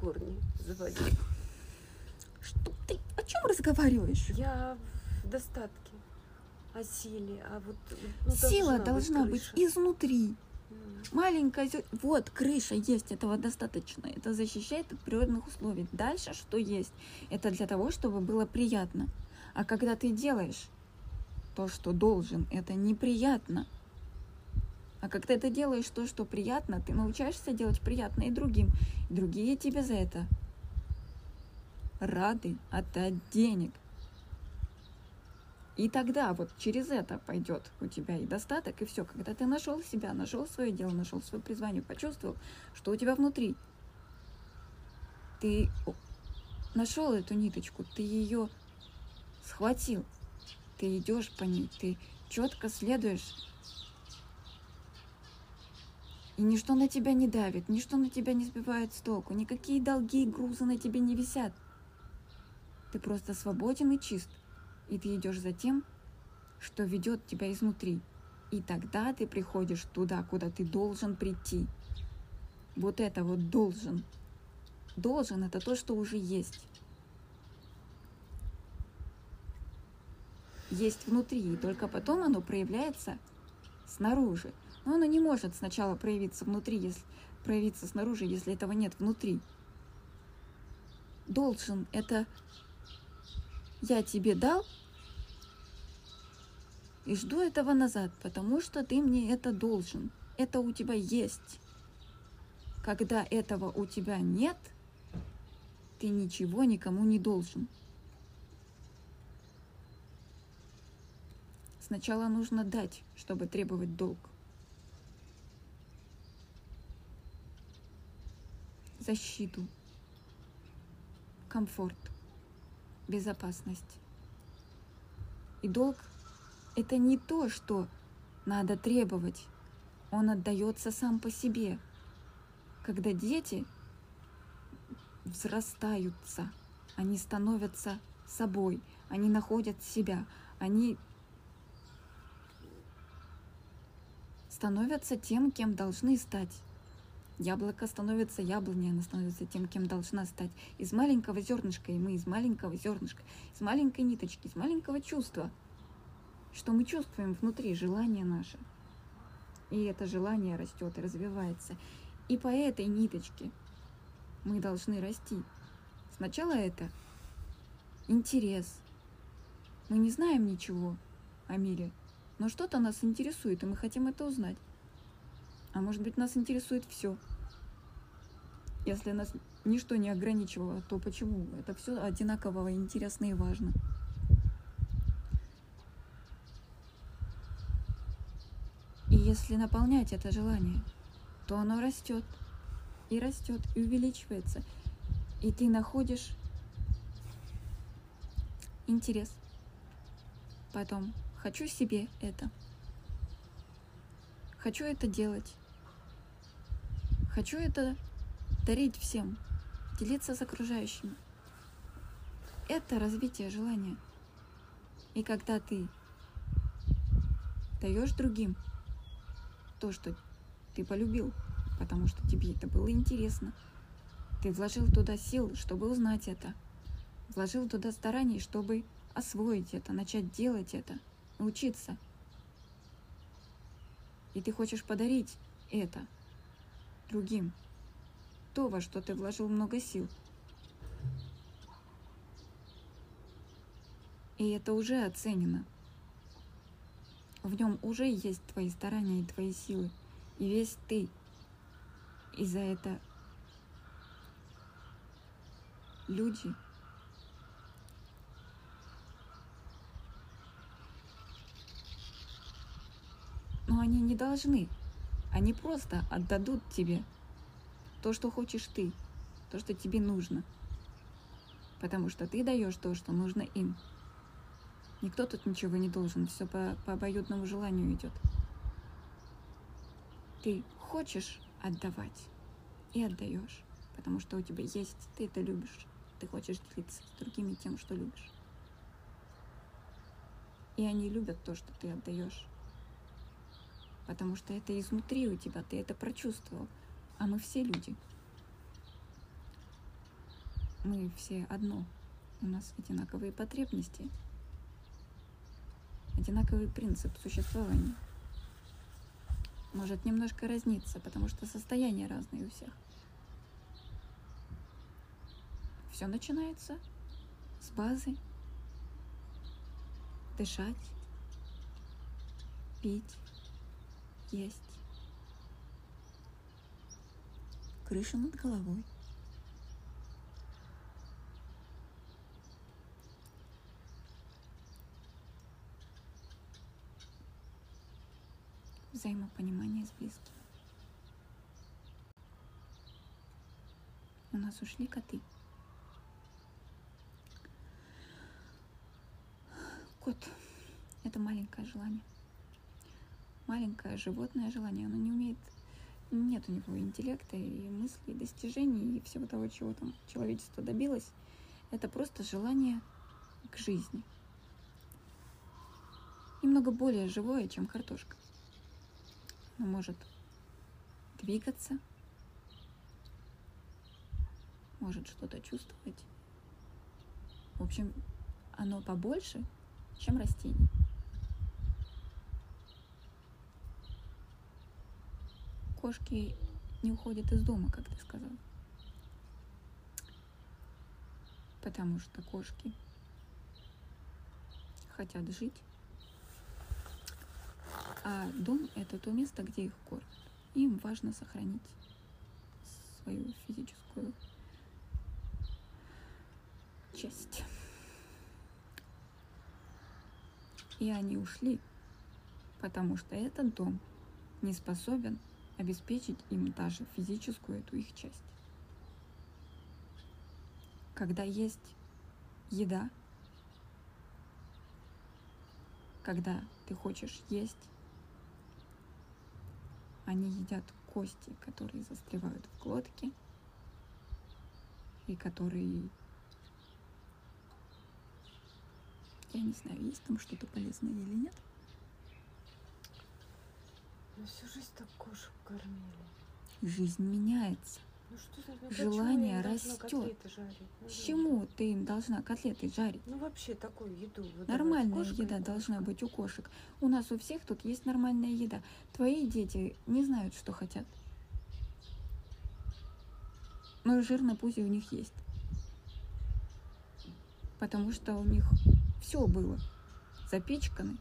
корни заводить? Что ты? О чем разговариваешь? Я в достатке. О силе. А вот, ну, сила должна быть изнутри. Маленькая, вот крыша есть, этого достаточно, это защищает от природных условий. Дальше что есть? Это для того, чтобы было приятно. А когда ты делаешь то, что должен, это неприятно. А когда ты делаешь то, что приятно, ты научаешься делать приятно и другим. И другие тебе за это рады отдать денег. И тогда вот через это пойдет у тебя и достаток, и все. Когда ты нашел себя, нашел свое дело, нашел свое призвание, почувствовал, что у тебя внутри. Ты нашел эту ниточку, ты ее схватил, ты идешь по ней, ты четко следуешь. И ничто на тебя не давит, ничто на тебя не сбивает с толку, никакие долги и грузы на тебе не висят. Ты просто свободен и чист. И ты идешь за тем, что ведет тебя изнутри. И тогда ты приходишь туда, куда ты должен прийти. Вот это вот должен. Должен — это то, что уже есть. Есть внутри, и только потом оно проявляется снаружи. Но оно не может сначала проявиться внутри, если проявиться снаружи, если этого нет внутри. Должен — это я тебе дал, и жду этого назад, потому что ты мне это должен. Это у тебя есть. Когда этого у тебя нет, ты ничего никому не должен. Сначала нужно дать, чтобы требовать долг. Защиту. Комфорт. Безопасность. И долг — это не то, что надо требовать. Он отдается сам по себе. Когда дети взрастаются, они становятся собой, они находят себя, они становятся тем, кем должны стать. Яблоко становится яблоней, она становится тем, кем должна стать. Из маленького зернышка, и мы из маленького зернышка, из маленькой ниточки, из маленького чувства, что мы чувствуем внутри, желание наше. И это желание растет и развивается. И по этой ниточке мы должны расти. Сначала это интерес. Мы не знаем ничего о мире, но что-то нас интересует, и мы хотим это узнать. А может быть, нас интересует все. Если нас ничто не ограничивало, то почему? Это все одинаково интересно и важно. И если наполнять это желание, то оно растет, и увеличивается. И ты находишь интерес. Потом хочу себе это. Хочу это делать. Хочу это дарить всем, делиться с окружающими. Это развитие желания. И когда ты даешь другим то, что ты полюбил, потому что тебе это было интересно, ты вложил туда сил, чтобы узнать это, вложил туда стараний, чтобы освоить это, начать делать это, научиться. И ты хочешь подарить это другим. То, во что ты вложил много сил. И это уже оценено. В нем уже есть твои старания и твои силы. И весь ты. И за это люди они не должны. Они просто отдадут тебе то, что хочешь ты, то, что тебе нужно. Потому что ты даешь то, что нужно им. Никто тут ничего не должен. Все по обоюдному желанию идет. Ты хочешь отдавать и отдаешь. Потому что у тебя есть, ты это любишь. Ты хочешь делиться с другими тем, что любишь. И они любят то, что ты отдаешь. Потому что это изнутри у тебя, ты это прочувствовал. А мы все люди. Мы все одно. У нас одинаковые потребности. Одинаковый принцип существования. Может немножко разниться, потому что состояния разные у всех. Все начинается с базы. Дышать. Пить. Есть. Крыша над головой. Взаимопонимание с близкими. У нас ушли коты. Кот – это маленькое желание. Маленькое животное желание, оно не умеет, нет у него интеллекта и мыслей, и достижений, и всего того, чего там человечество добилось. Это просто желание к жизни. Немного более живое, чем картошка. Оно может двигаться, может что-то чувствовать. В общем, оно побольше, чем растение. Кошки не уходят из дома, как ты сказал. Потому что кошки хотят жить. А дом – это то место, где их кормят. Им важно сохранить свою физическую часть. И они ушли, потому что этот дом не способен обеспечить им даже физическую эту их часть. Когда есть еда, когда ты хочешь есть, они едят кости, которые застревают в глотке и которые, я не знаю, есть там что-то полезное или нет. Но всю жизнь так кошек кормили. Жизнь меняется. Ну, что за... Желание растет. С чему ты им должна котлеты жарить? Ну вообще такую еду. Нормальная еда должна быть у кошек. У нас у всех тут есть нормальная еда. Твои дети не знают, что хотят. Ну и жирные пузи у них есть. Потому что у них все было запичканы,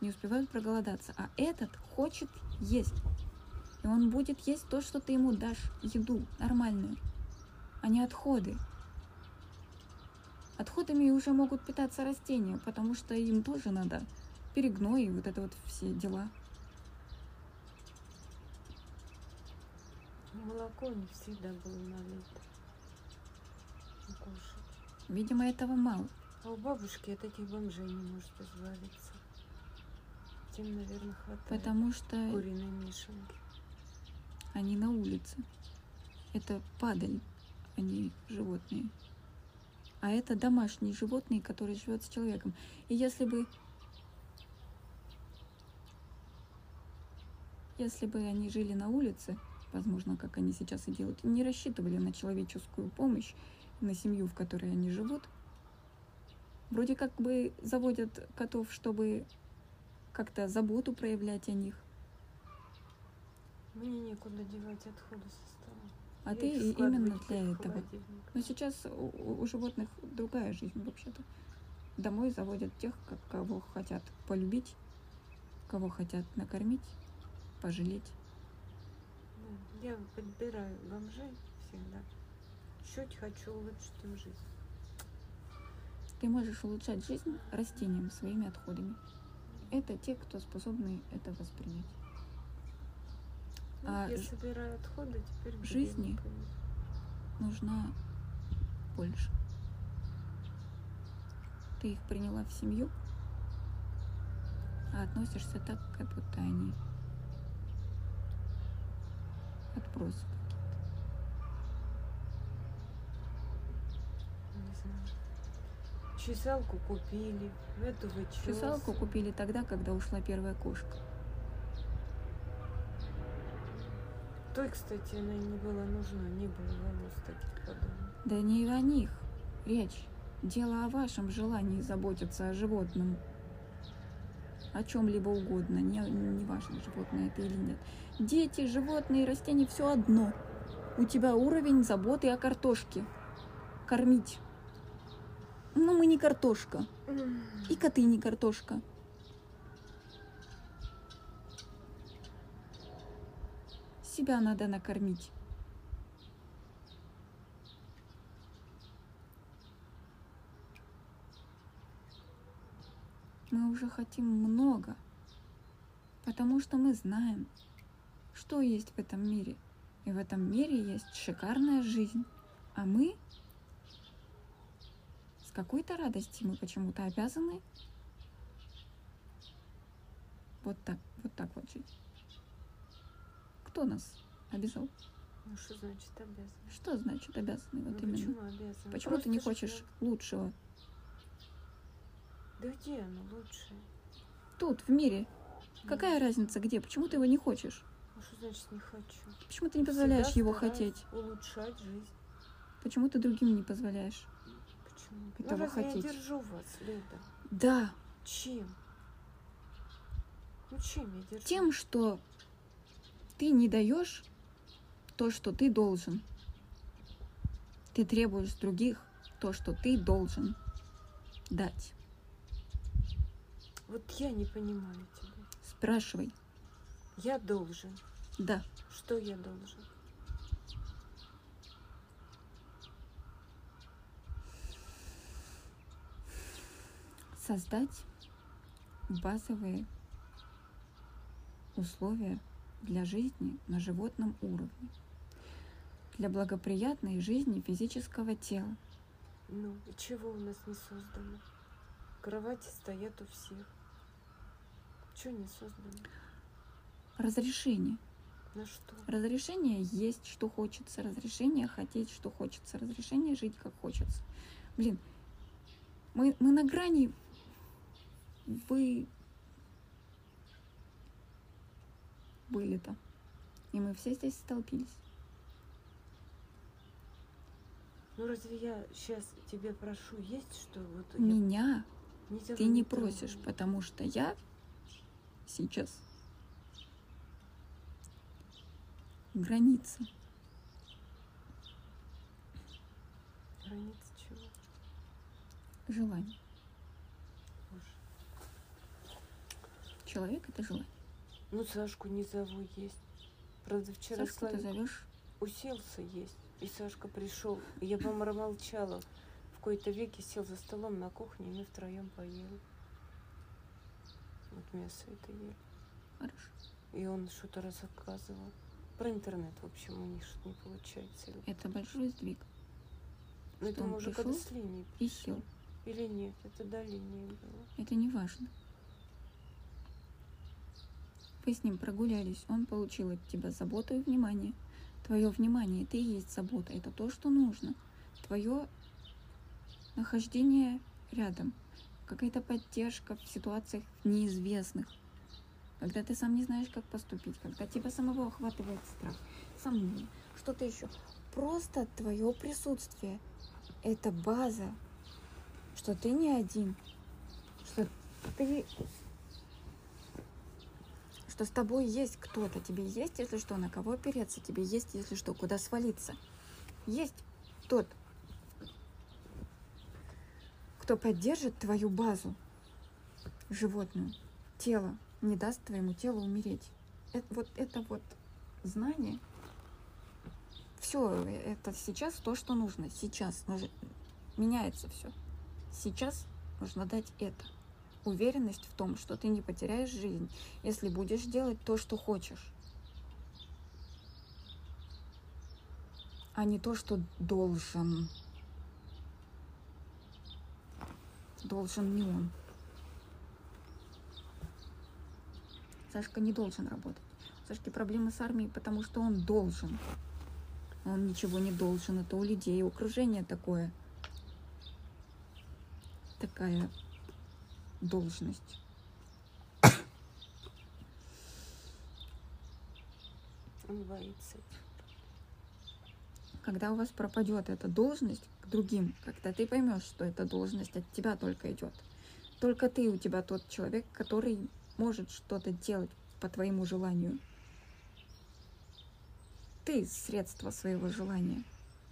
не успевают проголодаться. А этот хочет есть. И он будет есть то, что ты ему дашь, еду нормальную, а не отходы. Отходами уже могут питаться растения, потому что им тоже надо перегной и вот это вот все дела. Молоко не всегда было налито. Кушать. Видимо, этого мало. А у бабушки от этих бомжей не может избавиться. Тем, наверное, хватает. Потому что куриной мешанки. Они на улице. Это падаль, они животные. А это домашние животные, которые живут с человеком. И если бы они жили на улице, возможно, как они сейчас и делают, и не рассчитывали на человеческую помощь, на семью, в которой они живут, вроде как бы заводят котов, чтобы как-то заботу проявлять о них. Мне некуда девать отходы со стола. А ты именно для этого. Но сейчас у животных другая жизнь вообще-то. Домой заводят тех, кого хотят полюбить, кого хотят накормить, пожалеть. Да, я подбираю бомжей всегда. Чуть хочу улучшить им жизнь. Ты можешь улучшать жизнь растениям своими отходами. Это те, кто способны это воспринять. А я собираю отходы, теперь жизни нужна больше. Ты их приняла в семью, а относишься так, как будто они отбросы какие-то. Не знаю. Чесалку купили, эту вычесалку. Чесалку купили тогда, когда ушла первая кошка. Той, кстати, она не была нужна, не было волос таких подобных. Да не о них речь. Дело о вашем желании заботиться о животном. О чем-либо угодно, не важно, животное это или нет. Дети, животные, растения, все одно. У тебя уровень заботы о картошке. Кормить. Но мы не картошка. И коты не картошка. Себя надо накормить. Мы уже хотим много, потому что мы знаем, что есть в этом мире. И в этом мире есть шикарная жизнь. А мы с какой-то радостью мы почему-то обязаны вот так вот жить. Кто нас обязал? Ну, что значит обязаны? Что значит обязаны? Вот ну, почему обязаны? Почему просто ты не хочешь лучшего? Да где оно лучшее? Тут, в мире. Да. Какая разница где? Почему ты его не хочешь? А что значит не хочу? Почему ты не позволяешь его хотеть? Улучшать жизнь. Почему ты другим не позволяешь? Почему? Этого ну, хотеть? Я держу вас, Леда. Да. Чем? Ну, чем я держу? Тем, что ты не даешь то, что ты должен. Ты требуешь других то, что ты должен дать. Вот я не понимаю тебя. Спрашивай. Я должен. Да. Что я должен? Создать базовые условия для жизни на животном уровне, для благоприятной жизни физического тела. Ну, и чего у нас не создано? Кровати стоят у всех. Чего не создано? Разрешение. На что? Разрешение есть, что хочется. Разрешение хотеть, что хочется. Разрешение жить, как хочется. Блин, мы на грани... Вы... были-то. И мы все здесь столпились. Ну разве я сейчас тебе прошу есть, что вот... Меня ты не просишь, потому что я сейчас граница. Граница чего? Желание. Человек — это желание. Ну, Сашку не зову есть. Правда, вчера Сашку ты зовешь? Уселся есть. И Сашка пришел. Я, мама, молчала. В кои-то веки сел за столом на кухне, и мы втроем поели. Вот мясо это ели. Хорошо. И он что-то рассказывал. Про интернет, в общем, у них что-то не получается. Это большой сдвиг. Но это мы уже когда с линии пришли. И сел. Или нет, это до линии было. Это не важно. Вы с ним прогулялись, он получил от тебя заботу и внимание. Твое внимание — это и есть забота, это то, что нужно. Твое нахождение рядом, какая-то поддержка в ситуациях неизвестных, когда ты сам не знаешь, как поступить, когда тебя самого охватывает страх, сомнение, что-то еще. Просто твое присутствие — это база, что ты не один, что ты... что с тобой есть кто-то, тебе есть, если что, на кого опереться, тебе есть, если что, куда свалиться. Есть тот, кто поддержит твою базу животную, тело, не даст твоему телу умереть. Это вот знание, все, это сейчас то, что нужно, сейчас меняется все. Сейчас нужно дать это. Уверенность в том, что ты не потеряешь жизнь, если будешь делать то, что хочешь. А не то, что должен. Должен не он. Сашка не должен работать. У Сашки проблемы с армией, потому что он должен. Он ничего не должен. Это у людей окружение такое. Такая... должность. Он боится. Когда у вас пропадет эта должность к другим, когда ты поймешь, что эта должность от тебя только идет, только ты, у тебя тот человек, который может что-то делать по твоему желанию. Ты средство своего желания.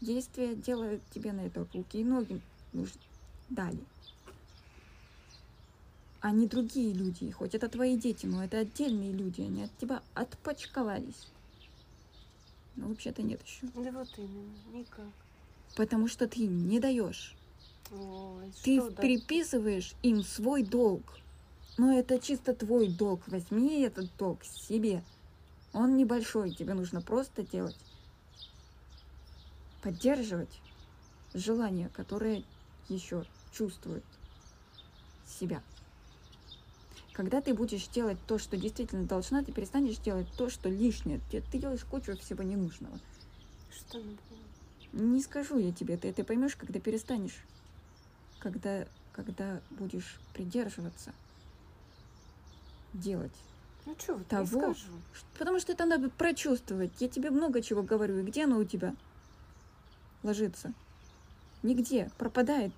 Действие делает тебе на это руки и ноги нужны. Далее. Они другие люди, хоть это твои дети, но это отдельные люди, они от тебя отпочковались. Но вообще-то нет еще. Да вот именно, никак. Потому что ты им не даешь. Ой, ты приписываешь им свой долг. Но это чисто твой долг, возьми этот долг себе. Он небольшой, тебе нужно просто делать. Поддерживать желание, которое еще чувствует себя. Когда ты будешь делать то, что действительно должна, ты перестанешь делать то, что лишнее. Ты делаешь кучу всего ненужного. Что? Не скажу я тебе. Ты поймешь, когда перестанешь. Когда будешь придерживаться. Делать. Ну что, вот того, не скажу. Потому что это надо прочувствовать. Я тебе много чего говорю. И где оно у тебя ложится? Нигде. Пропадает.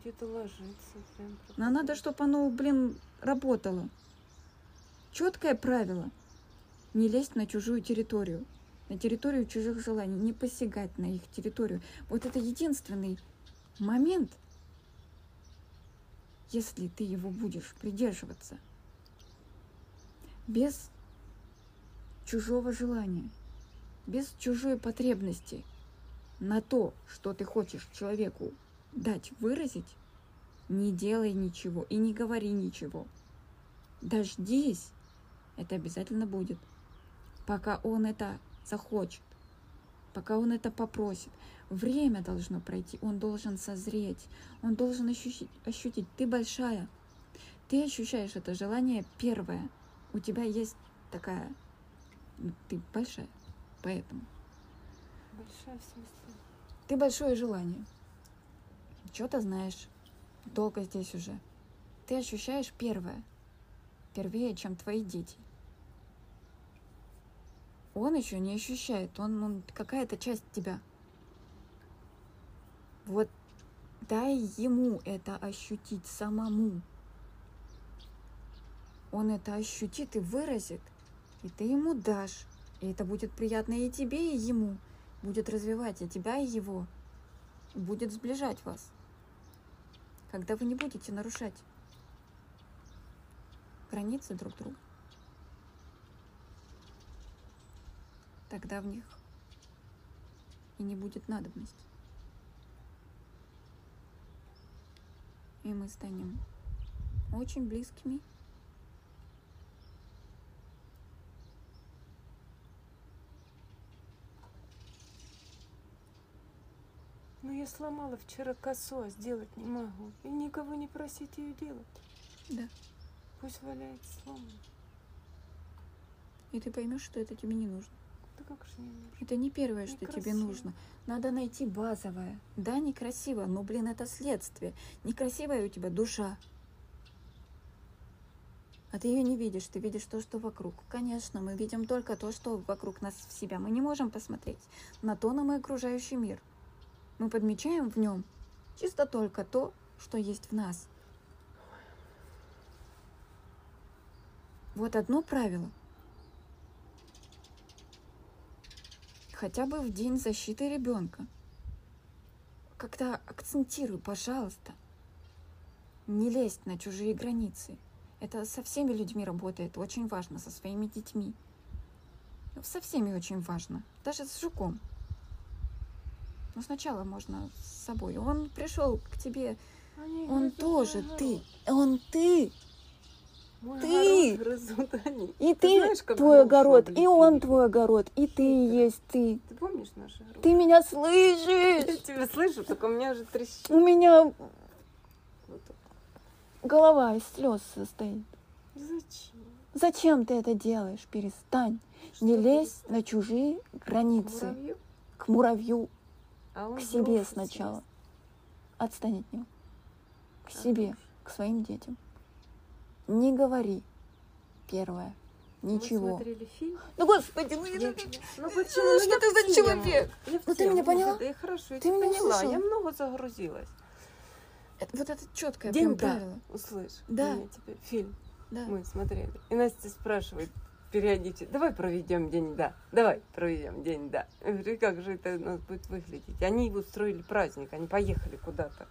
Где-то ложится прям. Но надо, чтобы оно, блин, работало. Четкое правило. Не лезть на чужую территорию. На территорию чужих желаний. Не посягать на их территорию. Вот это единственный момент, если ты его будешь придерживаться. Без чужого желания. Без чужой потребности на то, что ты хочешь человеку дать выразить, не делай ничего и не говори ничего. Дождись, это обязательно будет. Пока он это захочет, пока он это попросит. Время должно пройти, он должен созреть, он должен ощутить. Ты большая, ты ощущаешь это желание первое. У тебя есть такая... Ты большая, поэтому... Большая в смысле? Ты большое желание. Что-то знаешь. Долго здесь уже. Ты ощущаешь первое. Первее, чем твои дети. Он еще не ощущает. Он какая-то часть тебя. Вот дай ему это ощутить самому. Он это ощутит и выразит. И ты ему дашь. И это будет приятно и тебе, и ему. Будет развивать и тебя, и его. будет сближать вас, когда вы не будете нарушать границы друг друга. Тогда в них и не будет надобности. И мы станем очень близкими. Но я сломала вчера косу, а сделать не могу. И никого не просить ее делать. Да. Пусть валяется сломанной. И ты поймешь, что это тебе не нужно. Да как же не нужно? Это не первое, что тебе нужно. Надо найти базовое. Да, некрасиво, но, блин, это следствие. Некрасивая у тебя душа. А ты ее не видишь, ты видишь то, что вокруг. Конечно, мы видим только то, что вокруг нас в себя. Мы не можем посмотреть на то, на мой окружающий мир. Мы подмечаем в нем чисто только то, что есть в нас. Вот одно правило. Хотя бы в день защиты ребенка. Как-то акцентируй, пожалуйста. Не лезть на чужие границы. Это со всеми людьми работает, очень важно, со своими детьми. Со всеми очень важно, даже с жуком. Но сначала можно с собой. Он пришел к тебе, он тоже ты, он ты. Мой ты грызут, и ты знаешь, твой огород, и он твой огород, и ты есть ты. Ты помнишь наш огород? Ты меня слышишь? Я тебя слышу, только у меня же трещит. У меня голова из слез состоит. Зачем? Зачем ты это делаешь? Перестань. Что не лезь на чужие границы. Муравью? К муравью. А к себе сначала. Съест. Отстань от него. К себе, к своим детям. Не говори. Первое. Ничего. Ну, Господи, ну, почему? Что ты за человек? Ну, ты меня поняла? Да, хорошо, ты меня поняла. Я много загрузилась. Вот это четкое прям правило. Услышь. Да. Фильм мы смотрели. И Настя спрашивает периодически: давай проведем день, да. Давай проведем день, да. Я говорю, как же это у нас будет выглядеть? Они устроили праздник, они поехали куда-то.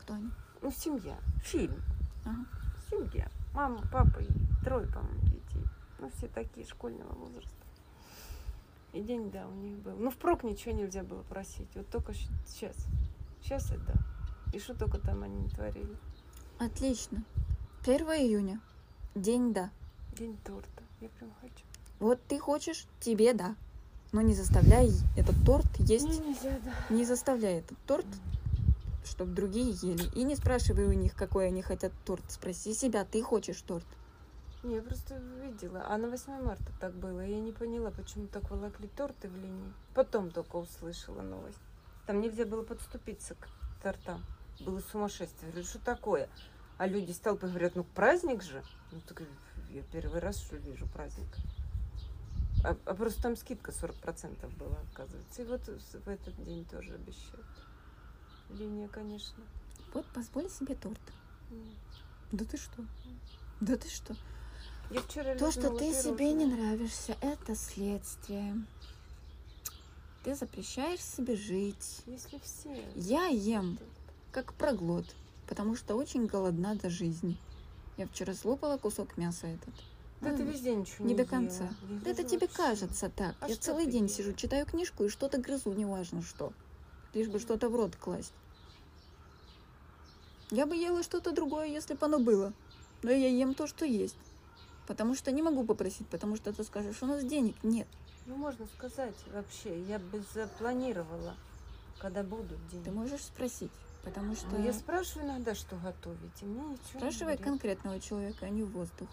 Кто они? Ну, семья. Фильм. Ага. Семья. Мама, папа и трое, по-моему, детей. Ну, все такие школьного возраста. И день, да, у них был. Ну, впрок ничего нельзя было просить. Вот только сейчас. Сейчас это. И что только там они не творили. Отлично. 1 июня. День, да. День торта. Я прям хочу. Вот ты хочешь, тебе да. Но не заставляй этот торт есть. Нельзя, да. Не заставляй этот торт, чтобы другие ели. И не спрашивай у них, какой они хотят торт. Спроси себя, ты хочешь торт? Не, я просто видела. А на 8 марта так было. Я не поняла, почему так волокли торты в линии. Потом только услышала новость. Там нельзя было подступиться к тортам. Было сумасшествие. Говорю, что такое? А люди с толпы говорят, ну праздник же. Ну так я первый раз что вижу праздник. А просто там скидка 40% была, оказывается. И вот в этот день тоже обещают. Линия, конечно. Вот позволь себе торт. Mm. Да ты что? Mm. Да ты что? Я вчера то, что ты себе не нравишься, это следствие. Ты запрещаешь себе жить. Если все. Я ем как проглот, потому что очень голодна до жизни. Я вчера слопала кусок мяса этот. Да ты весь день ничего не до конца. Да это тебе кажется так. А я целый день сижу, читаю книжку и что-то грызу, неважно что. Лишь бы что-то в рот класть. Я бы ела что-то другое, если бы оно было. Но я ем то, что есть. Потому что не могу попросить, потому что ты скажешь, у нас денег нет. Ну, можно сказать вообще. Я бы запланировала, когда будут деньги. Ты можешь спросить, потому что... Ну, я спрашиваю иногда, что готовить, и мне ничего. Спрашивай конкретного человека, а не воздух.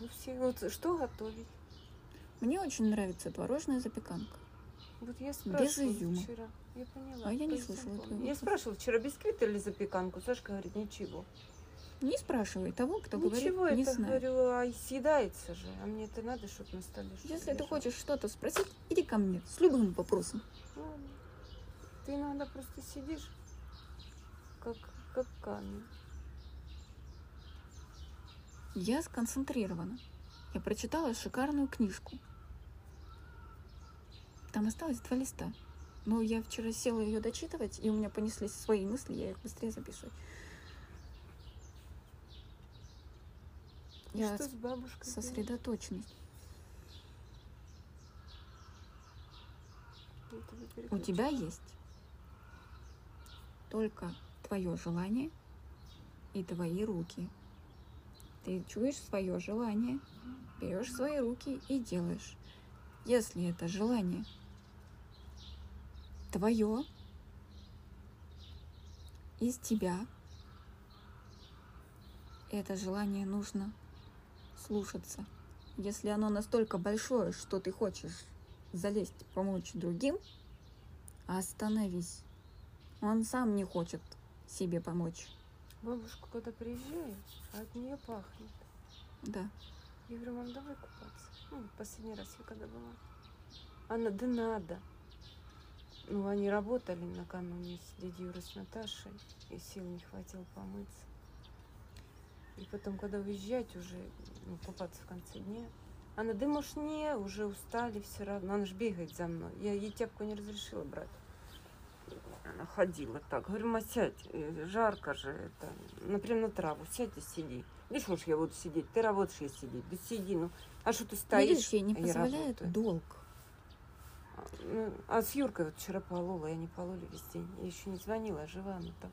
Ну, все. Вот что готовить? Мне очень нравится творожная запеканка. Вот я спрашивала вчера. Я поняла. А я не слышала твоего. Я спрашивала вчера, бисквит или запеканку. Сашка говорит, ничего. Не спрашивай того, кто говорит, не знает. Ничего, я говорю, а съедается же. А мне это надо, чтобы на столе что-то лежало. Если ты хочешь что-то спросить, иди ко мне с любым вопросом. Ладно. Ты иногда просто сидишь, как камень. Я сконцентрирована. Я прочитала шикарную книжку. Там осталось 2 листа. Но я вчера села ее дочитывать, и у меня понеслись свои мысли, я их быстрее запишу. Я что с бабушкой сосредоточенность. У тебя есть только твое желание и твои руки. Ты чуешь свое желание, берешь свои руки и делаешь. Если это желание твое, из тебя, это желание нужно слушаться. Если оно настолько большое, что ты хочешь залезть, помочь другим, остановись. Он сам не хочет себе помочь. Бабушка куда-то приезжает, а от нее пахнет. Да. Я говорю, мам, давай купаться. Ну, последний раз я когда была. Она, да надо. Ну, они работали накануне с дядей Юрой, с Наташей, и сил не хватило помыться. И потом, когда уезжать уже, ну, купаться в конце дня, она, да может не, уже устали все равно. Она же бегает за мной. Я ей тяпку не разрешила брать. Она ходила так. Говорю, ма, сядь, жарко же это. Например, на траву. Сядь и сиди. Видишь, уж я буду сидеть. Ты работаешь, я сидеть. Да сиди, ну. А что ты стоишь? Видишь, ей не позволяет долг. А с Юркой вот вчера полола. Я не полола весь день. Я еще не звонила, а жива она там.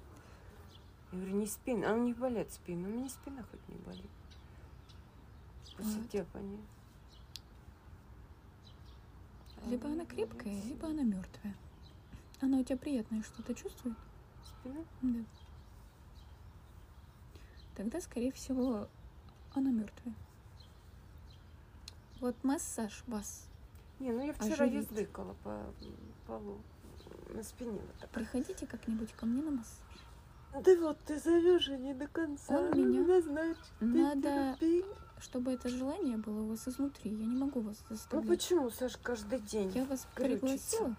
Я говорю, не спина. Она не болит спина. У меня спина хоть не болит. Посидя вот по ней. Либо она крепкая, либо она мертвая. Она у тебя приятное что-то чувствует? Спина? Да. Тогда, скорее всего, она мертвая. Вот массаж вас. Не, ну я вчера ездыкала по полу. На спине вот так. Приходите как-нибудь ко мне на массаж. Да вот ты зовешь и не до конца. Он меня назначит. Надо, чтобы это желание было у вас изнутри. Я не могу вас заставить. Ну почему, Саш, каждый день? Я вас пригласила.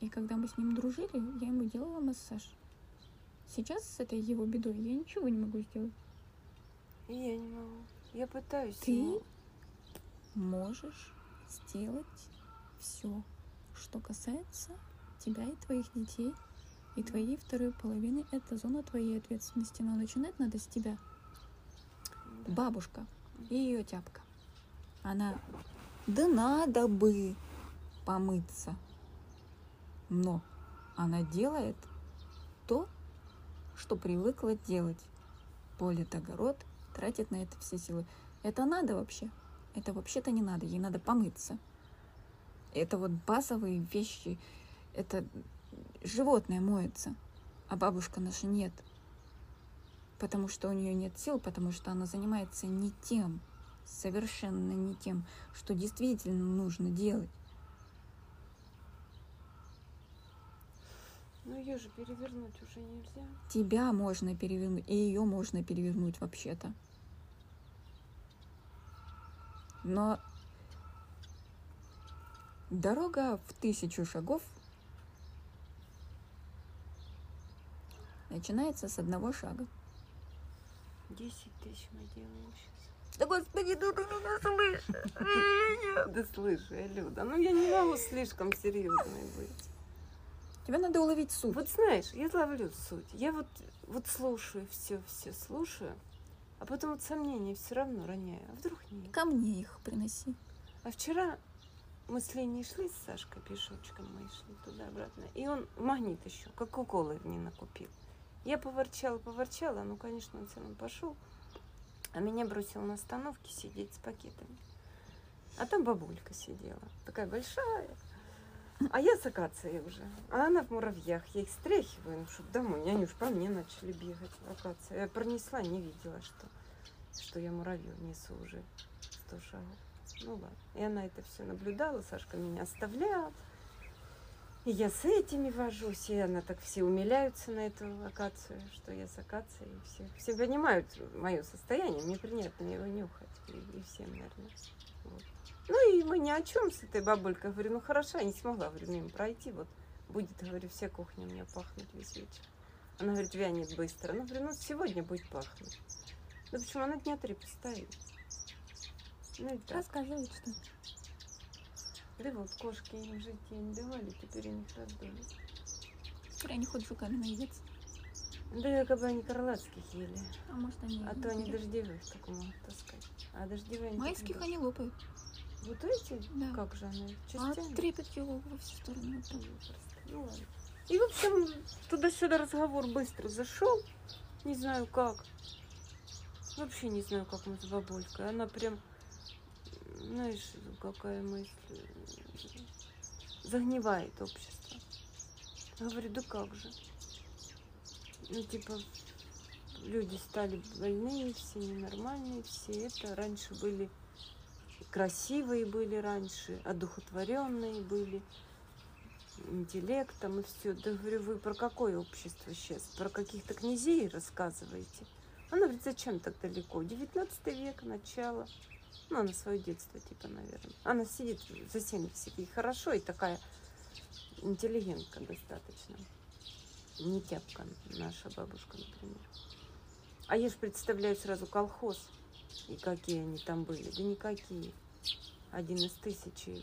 И когда мы с ним дружили, я ему делала массаж. Сейчас с этой его бедой я ничего не могу сделать. Я не могу. Я пытаюсь. Ты можешь сделать все, что касается тебя и твоих детей, и твоей второй половины. Это зона твоей ответственности. Но начинать надо с тебя. Да. Бабушка и ее тяпка. Она, да надо бы помыться. Но она делает то, что привыкла делать. Полит огород, тратит на это все силы. Это надо вообще? Это вообще-то не надо. Ей надо помыться. Это вот базовые вещи. Это животное моется. А бабушка наша нет. Потому что у нее нет сил, потому что она занимается не тем, совершенно не тем, что действительно нужно делать. Ну ее же перевернуть уже нельзя. Тебя можно перевернуть, и ее можно перевернуть вообще-то. Но дорога в 1000 шагов начинается с 1 шага. 10 тысяч мы делаем сейчас. Да господи, ну ты меня слышишь? Да слышу, Люда, ну я не могу слишком серьезной быть. Тебе надо уловить суть. Вот знаешь, я ловлю суть. Я вот слушаю все слушаю, а потом вот сомнения все равно роняю. А вдруг нет? Ко мне их приноси. А вчера мы с Леней шли, с Сашкой пешочком, мы шли туда-обратно. И он магнит еще, как уколы мне накупил. Я поворчала, ну, конечно, он все равно пошел. А меня бросил на остановке сидеть с пакетами. А там бабулька сидела, такая большая. А я с акацией уже. А она в муравьях. Я их стряхиваю, ну, чтобы домой. Они уж по мне начали бегать. Акация. Я пронесла, не видела, что я муравью несу уже 100 шагов. Ну ладно. И она это все наблюдала. Сашка меня оставляла. И я с этими вожусь. И она так все умиляются на эту акацию, что я с акацией. И все понимают мое состояние. Мне принято его нюхать. И всем, наверное. Вот. Ну и мы ни о чем с этой бабулькой. Говорю, ну хорошо, я не смогла, говорю, мимо пройти. Вот будет, говорю, вся кухня у меня пахнет весь вечер. Она говорит, вянет быстро. Ну, говорю, ну сегодня будет пахнуть. Да почему она дня 3 постоит? Ну и так. Расскажи, что Дивись, кошки їм в житті не давали, тепер їм їх роздали. Теперь они хоть жуками наедятся. Да, как бы они карлатских ели. А может они... А то они дождевых только могут таскать. А дождевые... Майских они лопают. Вот эти? Да. Как же они? Частями? 3-5 кило во все стороны. Ну ладно. И в общем, туда-сюда разговор быстро зашел. Не знаю как. Вообще не знаю, как мы с бабулькой. Она прям... Знаешь, какая мысль... Загнивает общество. Говорю, да как же? Ну, типа, люди стали больные, все ненормальные, все это. Раньше были красивые, были раньше, одухотворенные были, интеллектом и все. Да, говорю, вы про какое общество сейчас? Про каких-то князей рассказываете? Она говорит, зачем так далеко? 19 век, начало. Ну, она свое детство, типа, наверное. Она сидит за 70 и хорошо, и такая... Интеллигентка достаточно. Не тяпка наша бабушка, например. А я же представляю сразу колхоз. И какие они там были. Да никакие. Один из тысячи,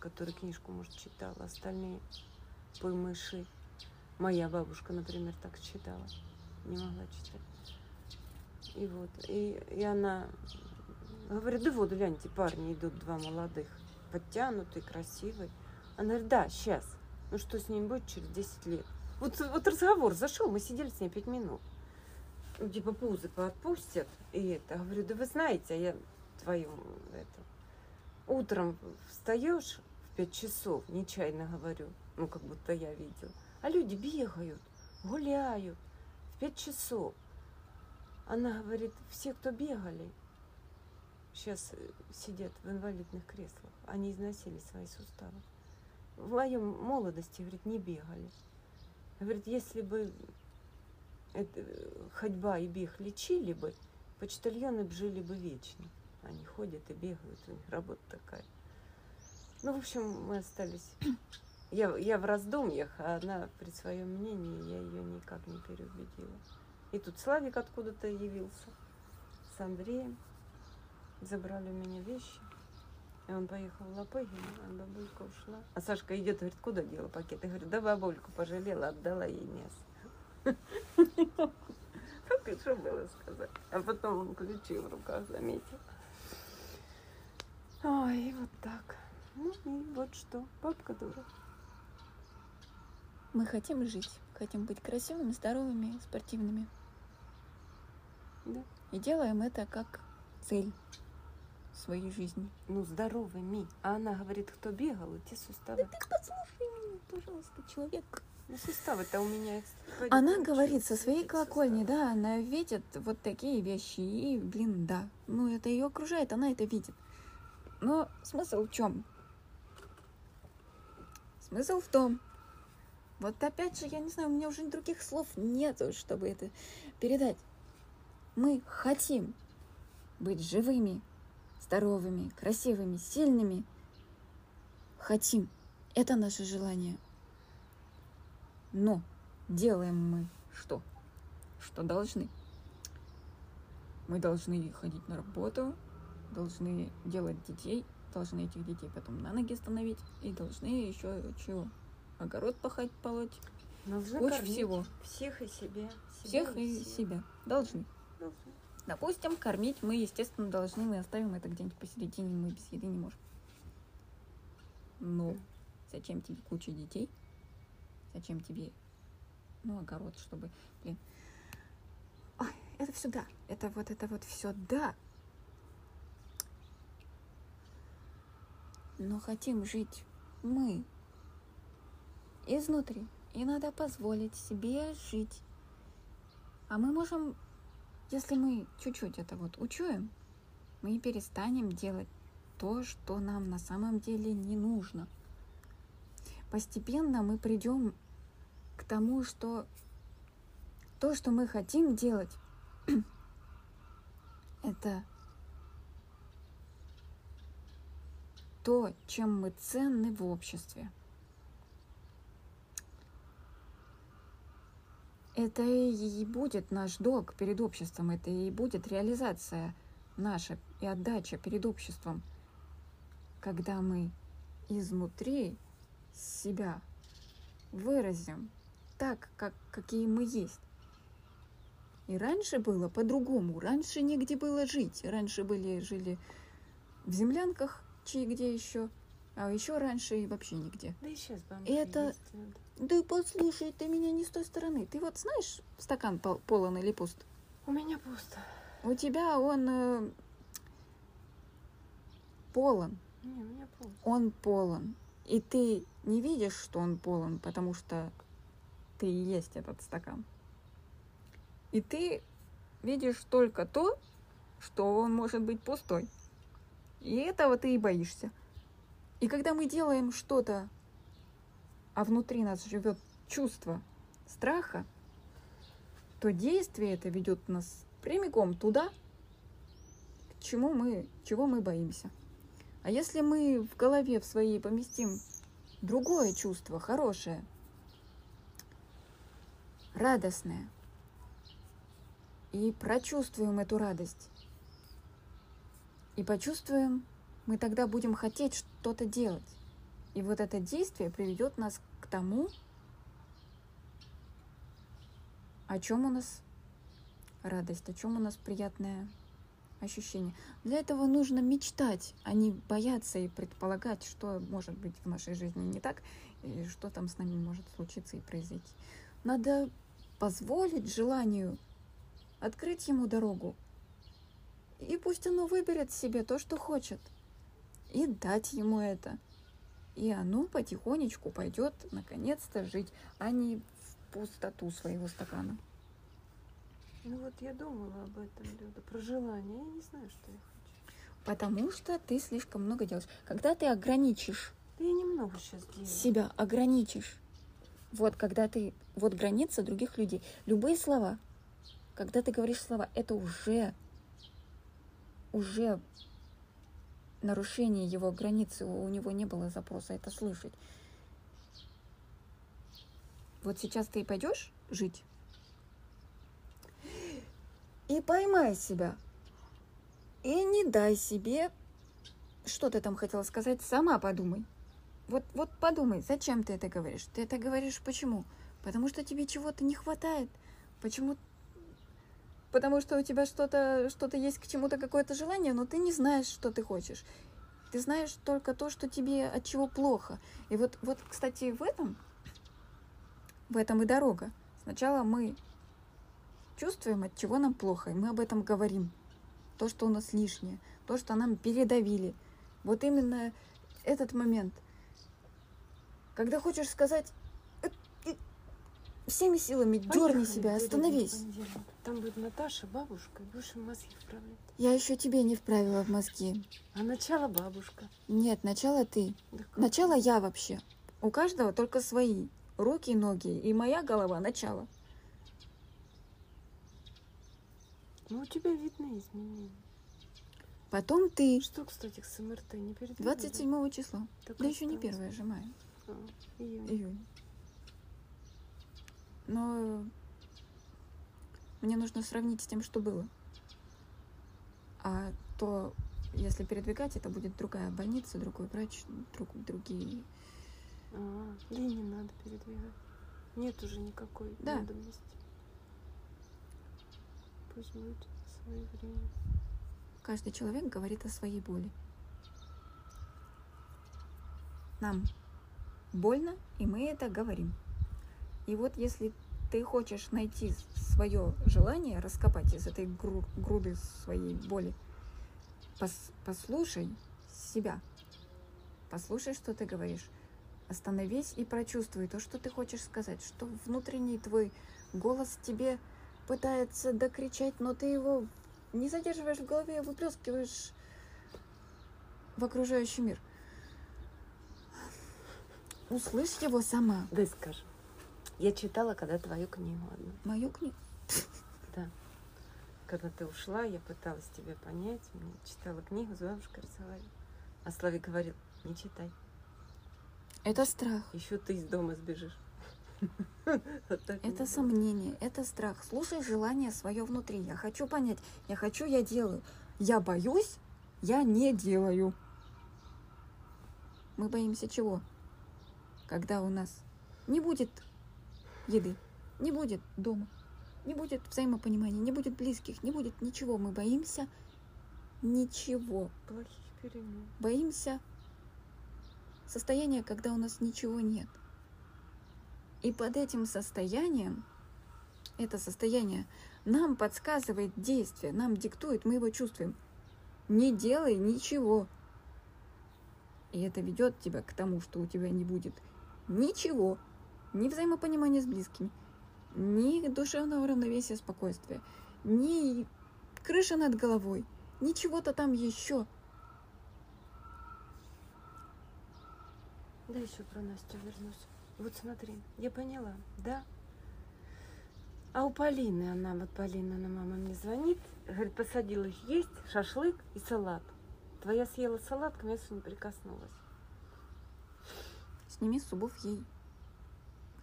который книжку, может, читал. Остальные поймыши. Моя бабушка, например, так читала. Не могла читать. И вот. И она говорит, да вот, гляньте, парни идут, два молодых. Подтянутый, красивый. Она говорит, да, сейчас. Ну, что с ним будет через 10 лет? Вот разговор зашел, мы сидели с ней 5 минут. Ну, типа, пузы поотпустят. И это, говорю, да вы знаете, а я твою, это... Утром встаешь в 5 часов, нечаянно говорю, ну, как будто я видела. А люди бегают, гуляют в 5 часов. Она говорит, все, кто бегали, сейчас сидят в инвалидных креслах. Они износили свои суставы. В моей молодости, говорит, не бегали. Говорит, если бы ходьба и бег лечили бы, почтальоны бы жили бы вечно. Они ходят и бегают, у них работа такая. Ну, в общем, мы остались. Я в раздумьях, а она при своем мнении, я ее никак не переубедила. И тут Славик откуда-то явился с Андреем. Забрали у меня вещи. И он поехал в Лопыгино, а бабулька ушла. А Сашка идет, говорит, куда дела пакет? Я говорю, да бабульку пожалела, отдала ей мясо. Так и что было сказать. А потом он ключи в руках заметил. Ой, вот так. Ну и вот что, бабка дура. Мы хотим жить, хотим быть красивыми, здоровыми, спортивными. Да. И делаем это как цель своей жизни. Ну, здоровыми. А она говорит, кто бегал, и те суставы... Да ты послушай меня, пожалуйста, человек. Ну, суставы-то у меня... Она говорит со своей колокольни, да, она видит вот такие вещи, и, блин, да. Ну, это ее окружает, она это видит. Но смысл в чем? Смысл в том, вот опять же, я не знаю, у меня уже других слов нету, чтобы это передать. Мы хотим быть живыми, здоровыми, красивыми, сильными. Хотим. Это наше желание. Но делаем мы что? Что должны? Мы должны ходить на работу, должны делать детей, должны этих детей потом на ноги становить и должны еще чего? Огород полоть. Кучу всего. Всех и себя. Всех и себя. Должны. Допустим, кормить мы, естественно, должны, мы оставим это где-нибудь посередине, мы без еды не можем. Но зачем тебе куча детей? Зачем тебе, ну, огород, чтобы, блин... Ой, это все да, это вот все да. Но хотим жить мы изнутри, и надо позволить себе жить. А мы можем... Если мы чуть-чуть это вот учуем, мы перестанем делать то, что нам на самом деле не нужно. Постепенно мы придем к тому, что то, что мы хотим делать, это то, чем мы ценны в обществе. Это и будет наш долг перед обществом, это и будет реализация наша и отдача перед обществом, когда мы изнутри себя выразим так, какие мы есть. И раньше было по-другому, раньше негде было жить. Раньше жили в землянках, где еще, а еще раньше и вообще нигде. Да и сейчас бомжи есть. Да послушай, ты меня не с той стороны. Ты вот знаешь, стакан полон или пуст? У меня пусто. У тебя он полон. Не, у меня пусто. Он полон. И ты не видишь, что он полон, потому что ты и есть этот стакан. И ты видишь только то, что он может быть пустой. И этого ты и боишься. И когда мы делаем что-то, а внутри нас живет чувство страха, то действие это ведет нас прямиком туда, чего мы боимся. А если мы в голове в своей поместим другое чувство, хорошее, радостное, и прочувствуем эту радость. И почувствуем, мы тогда будем хотеть что-то делать. И вот это действие приведет нас к тому, о чем у нас радость, о чем у нас приятное ощущение. Для этого нужно мечтать, а не бояться и предполагать, что может быть в нашей жизни не так, и что там с нами может случиться и произойти. Надо позволить желанию открыть ему дорогу, и пусть оно выберет себе то, что хочет, и дать ему это. И оно потихонечку пойдет наконец-то жить, а не в пустоту своего стакана. Ну вот я думала об этом, Люда, про желание, я не знаю, что я хочу. Потому что ты слишком много делаешь. Когда ты ограничишь... Да я немного сейчас делаю. Себя ограничишь. Вот когда ты... Вот граница других людей. Любые слова... Когда ты говоришь слова, это уже нарушение его границы, у него не было запроса это слышать. Вот сейчас ты и пойдешь жить, и поймай себя, и не дай себе, что ты там хотела сказать, сама подумай. Вот подумай, зачем ты это говоришь? Ты это говоришь почему? Потому что тебе чего-то не хватает. Почему? Потому что у тебя что-то есть, к чему-то какое-то желание, но ты не знаешь, что ты хочешь. Ты знаешь только то, что тебе от чего плохо. И вот кстати, в этом и дорога. Сначала мы чувствуем, от чего нам плохо, и мы об этом говорим. То, что у нас лишнее, то, что нам передавили. Вот именно этот момент. Когда хочешь сказать... Всеми силами дерни себя, остановись. Там будет Наташа, бабушка, и будешь им мозги вправлять. Я еще тебе не вправила в мозги. А начало бабушка. Нет, начало ты. Да начало я вообще. У каждого только свои руки и ноги. И моя голова начало. Ну, у тебя видны изменения. Потом ты... Что, кстати, с МРТ не передали? 27 числа. Так да еще не 1 же мая. Июнь. Но мне нужно сравнить с тем, что было. А то, если передвигать, это будет другая больница, другой врач, другие... да и не надо передвигать. Нет уже никакой надобности. Пусть будет свое время. Каждый человек говорит о своей боли. Нам больно, и мы это говорим. И вот если ты хочешь найти свое желание, раскопать из этой груды своей боли, послушай себя, послушай, что ты говоришь, остановись и прочувствуй то, что ты хочешь сказать, что внутренний твой голос тебе пытается докричать, но ты его не задерживаешь в голове, а выплескиваешь в окружающий мир. Услышь его сама. Да скажи. Я читала, когда твою книгу одну. Мою книгу? Да. Когда ты ушла, я пыталась тебя понять. Мне читала книгу, с бабушкой разговаривала. А Славик говорил, не читай. Это страх. Еще ты из дома сбежишь. Это сомнение, это страх. Слушай желание свое внутри. Я хочу понять. Я хочу, я делаю. Я боюсь, я не делаю. Мы боимся чего? Когда у нас не будет еды, не будет дома, не будет взаимопонимания, не будет близких, не будет ничего. Мы боимся ничего. Плохих перемен. Боимся состояния, когда у нас ничего нет. И под этим состоянием, это состояние нам подсказывает действие, нам диктует, мы его чувствуем. Не делай ничего. И это ведет тебя к тому, что у тебя не будет ничего, ни взаимопонимания с близкими, ни душевного равновесия, спокойствия, ни крыши над головой, ни чего-то там еще. Да, еще про Настю вернусь. Вот смотри, я поняла, да? А у Полины, она мама мне звонит, говорит, посадила их есть шашлык и салат. Твоя съела салат, к мясу не прикоснулась. Сними с зубов ей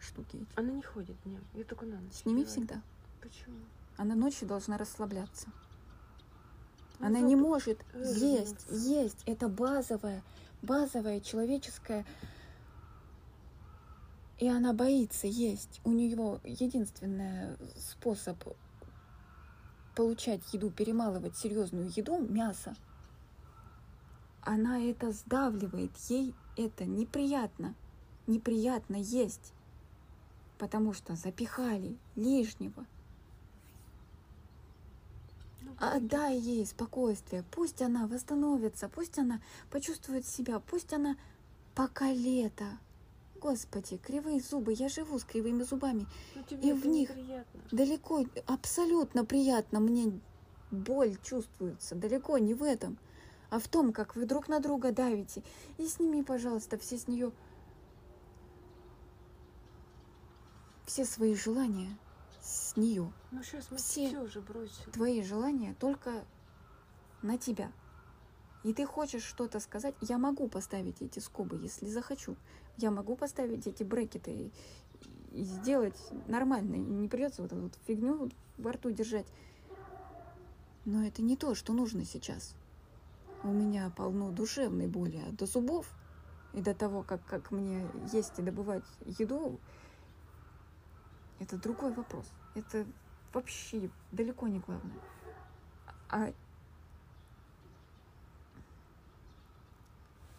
штуки эти. Она не ходит днем, ее только на ночь. Сними делает. Всегда. Почему? Она ночью должна расслабляться. Ну, она не может есть, есть. Это базовая человеческая. И она боится есть. У нее единственный способ получать еду, перемалывать серьезную еду, мясо. Она это сдавливает, ей это неприятно. Неприятно есть, потому что запихали лишнего. Ну, отдай ей спокойствие, пусть она восстановится, пусть она почувствует себя, пусть она пока лето. Господи, кривые зубы, я живу с кривыми зубами. И в них неприятно. Далеко, абсолютно приятно, мне боль чувствуется, далеко не в этом. А в том, как вы друг на друга давите. И сними, пожалуйста, все с нее все свои желания с нее. Ну, сейчас мы все уже бросим. Твои желания только на тебя. И ты хочешь что-то сказать? Я могу поставить эти скобы, если захочу. Я могу поставить эти брекеты и сделать нормально. И не придется вот эту вот фигню во рту держать. Но это не то, что нужно сейчас. У меня полно душевной боли, а до зубов и до того, как мне есть и добывать еду, это другой вопрос. Это вообще далеко не главное. А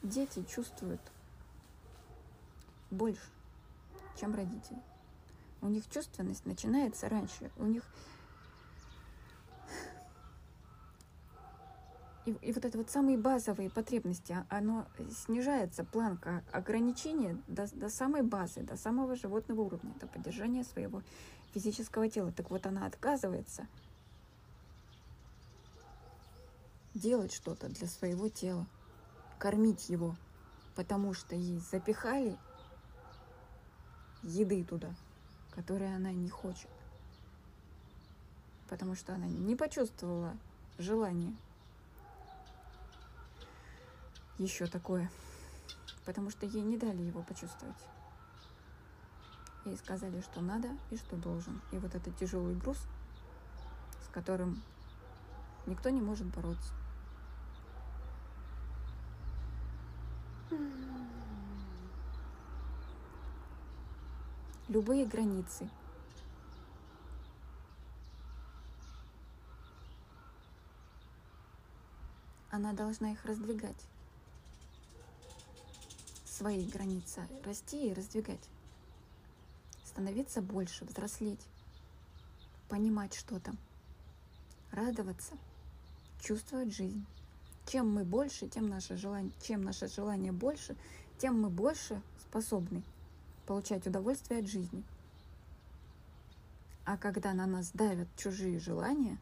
дети чувствуют больше, чем родители. У них чувственность начинается раньше. У них... И вот это вот самые базовые потребности, оно снижается, планка ограничения до самой базы, до самого животного уровня, до поддержания своего физического тела. Так вот, она отказывается делать что-то для своего тела, кормить его, потому что ей запихали еды туда, которой она не хочет, потому что она не почувствовала желания. Еще такое, потому что ей не дали его почувствовать. Ей сказали, что надо и что должен. И вот этот тяжелый груз, с которым никто не может бороться. Любые границы. Она должна их раздвигать. Свои границы, расти и раздвигать, становиться больше, взрослеть, понимать что-то, радоваться, чувствовать жизнь. Чем мы больше, чем наше желание больше, тем мы больше способны получать удовольствие от жизни. А когда на нас давят чужие желания,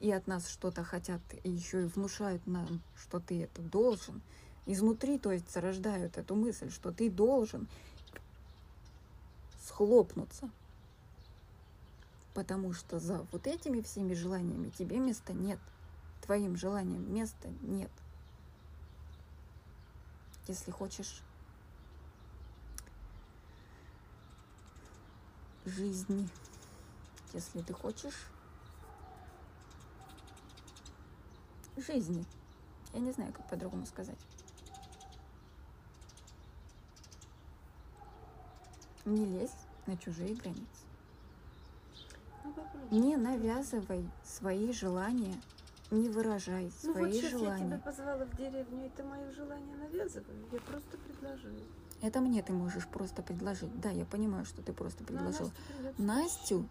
и от нас что-то хотят, и еще и внушают нам, что ты это должен, изнутри, то есть, зарождают эту мысль, что ты должен схлопнуться. Потому что за вот этими всеми желаниями тебе места нет. Твоим желаниям места нет. Если хочешь жизни, если ты хочешь жизни. Я не знаю, как по-другому сказать. Не лезь на чужие границы. Не навязывай свои желания, не выражай свои желания. Я тебя позвала в деревню, и ты мое желание навязываешь. Я просто предложила. Это мне ты можешь просто предложить. Да, я понимаю, что ты просто предложила. Настю,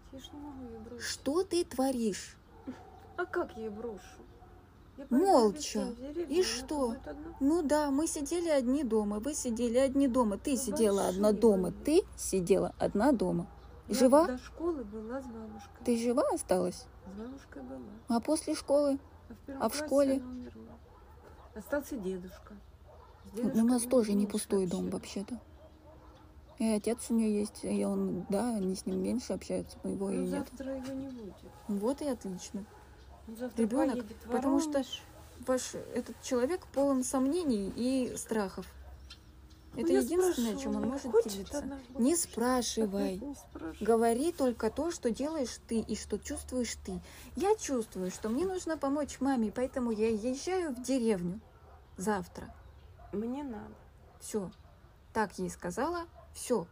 что ты творишь? А как я ее брошу? Я молча. И что? Ну да, мы сидели одни дома, вы сидели одни дома, ты сидела одна дома, ты сидела одна дома. Жива? До школы была с бабушкой. Ты жива осталась? С бабушкой была. А после школы? А в школе? Остался дедушка. У нас тоже не пустой дом вообще-то. И отец у нее есть, и он, да, они с ним меньше общаются, но его и нет. Завтра его не будет. Вот и отлично. Ребенок, потому что ваш этот человек полон сомнений и страхов. Это единственное, чем он может делиться. Не спрашивай. Говори только то, что делаешь ты и что чувствуешь ты. Я чувствую, что мне нужно помочь маме, поэтому я езжаю в деревню завтра. Мне надо. Все. Так ей сказала. Все.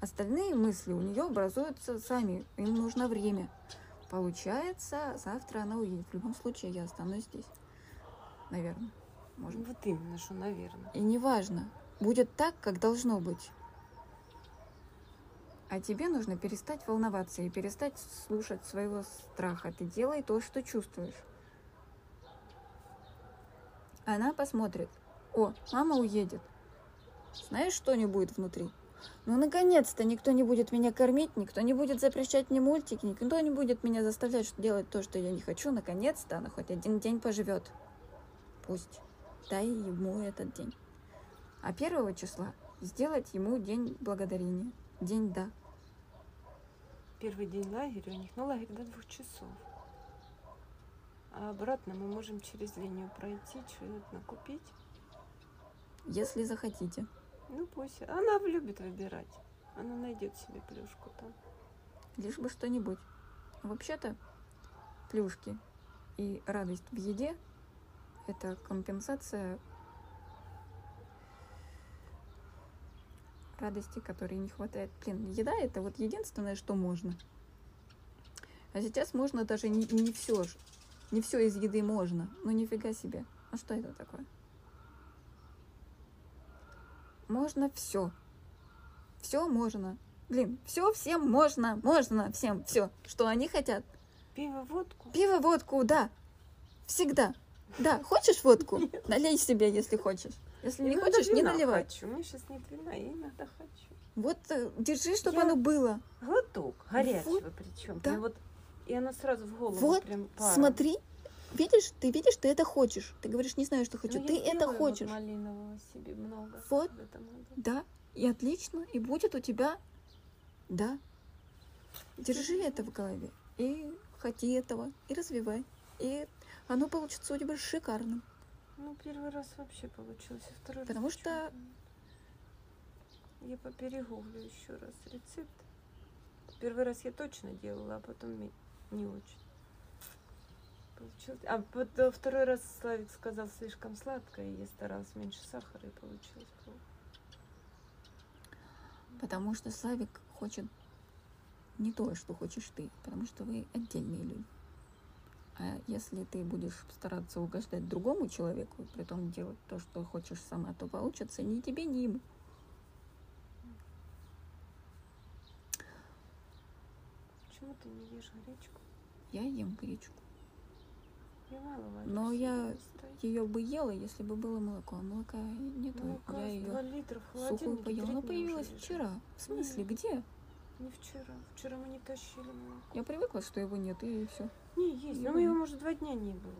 Остальные мысли у нее образуются сами. Им нужно время. Получается, завтра она уедет. В любом случае, я останусь здесь. Наверное. Может. Вот именно, что наверное. И неважно. Будет так, как должно быть. А тебе нужно перестать волноваться и перестать слушать своего страха. Ты делай то, что чувствуешь. Она посмотрит. О, мама уедет. Знаешь, что не будет внутри? Ну, наконец-то никто не будет меня кормить, никто не будет запрещать мне мультики, никто не будет меня заставлять делать то, что я не хочу. Наконец-то она хоть один день поживет. Пусть. Дай ему этот день. А 1 числа сделать ему день благодарения. День да. Первый день лагеря у них, ну, лагерь до 2 часов. А обратно мы можем через линию пройти, что-нибудь накупить. Если захотите. Ну пусть. Она любит выбирать. Она найдет себе плюшку там. Лишь бы что-нибудь. Вообще-то плюшки и радость в еде — это компенсация радости, которой не хватает. Блин, еда — это вот единственное, что можно. А сейчас можно даже не все же. Не все из еды можно. Ну нифига себе. А что это такое? Можно все. Все можно. Блин, все всем можно. Можно всем все, что они хотят. Пиво, водку. Пиво, водку, да. Всегда. Да, хочешь водку? Нет. Налей себе, если хочешь. Если не хочешь, не наливай. Мне сейчас нет вина, я иногда хочу. Вот держи, чтобы оно было. Глоток горячего вот, причем. Да. Вот, и оно сразу в голову вот, прям паром. Смотри. Видишь, ты видишь, ты это хочешь. Ты говоришь, не знаю, что хочу. Но ты это хочешь. Вот малинового себе много. Вот, да, и отлично, и будет у тебя, да. Держи это в голове, и хоти этого, и развивай. И оно получится у тебя шикарным. Ну, 1 раз вообще получилось, а 2 раз... Потому что... Я поперегуглю еще раз рецепт. 1 раз я точно делала, а потом не очень. А вот 2 раз Славик сказал слишком сладко, и я старалась меньше сахара, и получилось плохо. Потому что Славик хочет не то, что хочешь ты, потому что вы отдельные люди. А если ты будешь стараться угождать другому человеку, при том делать то, что хочешь сама, то получится ни тебе, ни ему. Почему ты не ешь гречку? Я ем гречку. Но я ее бы ела, если бы было молоко. А молока нету. Я ее сухую поела. Она появилась вчера. В смысле, где? Не вчера. Вчера мы не тащили молоко. Я привыкла, что его нет, и все. Не, есть. Но его, может, 2 дня не было.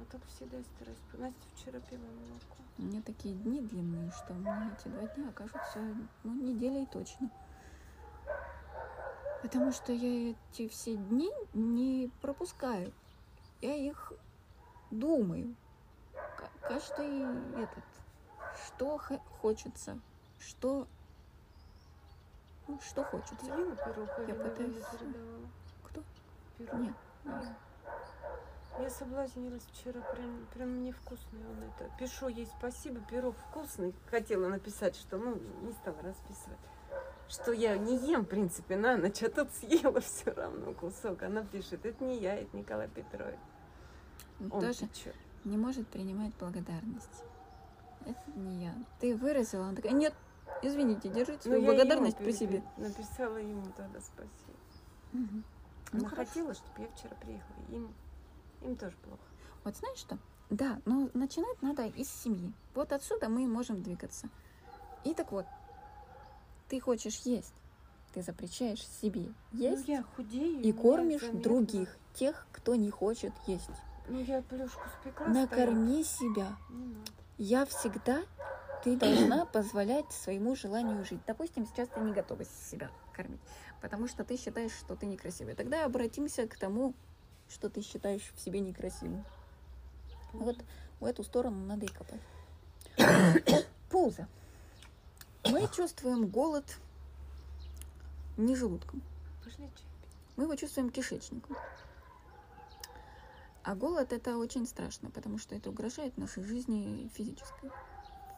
А так всегда стараюсь. Настя вчера пила молоко. У меня такие дни длинные, что мне эти 2 дня окажутся, ну, неделей точно. Потому что я эти все дни не пропускаю. Я их думаю. Каждый этот, что хочется, что, ну, что хочется. Я пытаюсь. Кто? Пирог. Нет. Я соблазнилась вчера, прям невкусный он это. Пишу ей спасибо, пирог вкусный. Хотела написать, что, ну, не стала расписывать. что я не ем, в принципе, на ночь, а тут съела все равно кусок. Она пишет, это не я, это Николай Петрович. Он тоже не может принимать благодарность. Это не я. Ты выразила, она такая, нет, извините, держите свою благодарность при себе. Написала ему тогда спасибо. Угу. Она хотела, чтобы я вчера приехала. Им тоже плохо. Вот знаешь что? Да, но начинать надо из семьи. Вот отсюда мы можем двигаться. И так вот, ты хочешь есть, ты запрещаешь себе есть, я худею, и кормишь других, тех, кто не хочет есть. Я плюшку спекла. Накорми себя. Я всегда, ты должна позволять своему желанию жить. Допустим, сейчас ты не готова себя кормить, потому что ты считаешь, что ты некрасивая. Тогда обратимся к тому, что ты считаешь в себе некрасивым. Вот в эту сторону надо и копать. Пауза. Мы чувствуем голод не желудком. Мы его чувствуем кишечником. А голод это очень страшно, потому что это угрожает нашей жизни физической,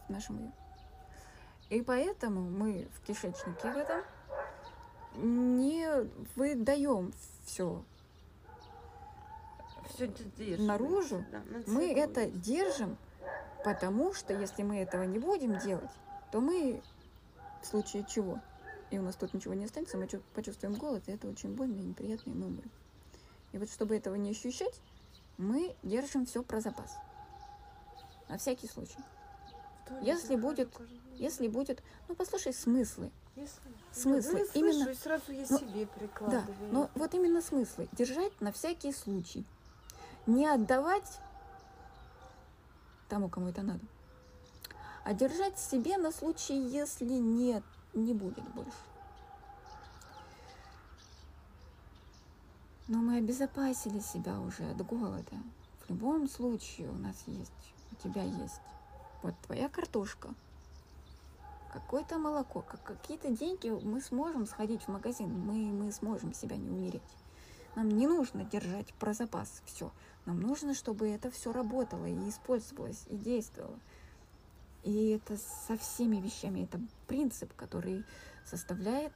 нашему её. И поэтому мы в кишечнике в этом не выдаем все. Все наружу, да, мы это держим, потому что если мы этого не будем делать, то мы в случае чего, и у нас тут ничего не останется, мы почувствуем голод, и это очень больно и неприятно, и мы умрем. И вот чтобы этого не ощущать, мы держим все про запас. На всякий случай. Если будет, ну послушай смыслы. Смыслы. Именно. Слышу, и сразу я себе прикладываю. Да, но вот именно смыслы. Держать на всякий случай. Не отдавать тому, кому это надо, а держать себе на случай, если нет, не будет больше. Но мы обезопасили себя уже от голода. В любом случае у нас есть, у тебя есть вот твоя картошка, какое-то молоко, какие-то деньги. Мы сможем сходить в магазин, мы сможем себя не умереть. Нам не нужно держать про запас все. Нам нужно, чтобы это все работало и использовалось, и действовало. И это со всеми вещами. Это принцип, который составляет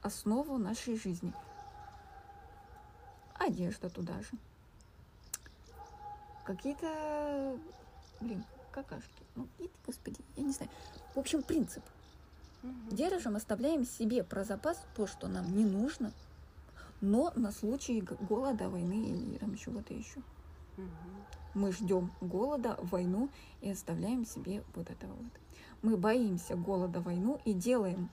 основу нашей жизни. Одежда туда же. Какие-то, какашки. Ну, господи, я не знаю. В общем, принцип. Держим, оставляем себе про запас то, что нам не нужно, но на случай голода, войны или там чего-то еще. Мы ждем голода, войну и оставляем себе вот этого вот. Мы боимся голода, войну и делаем,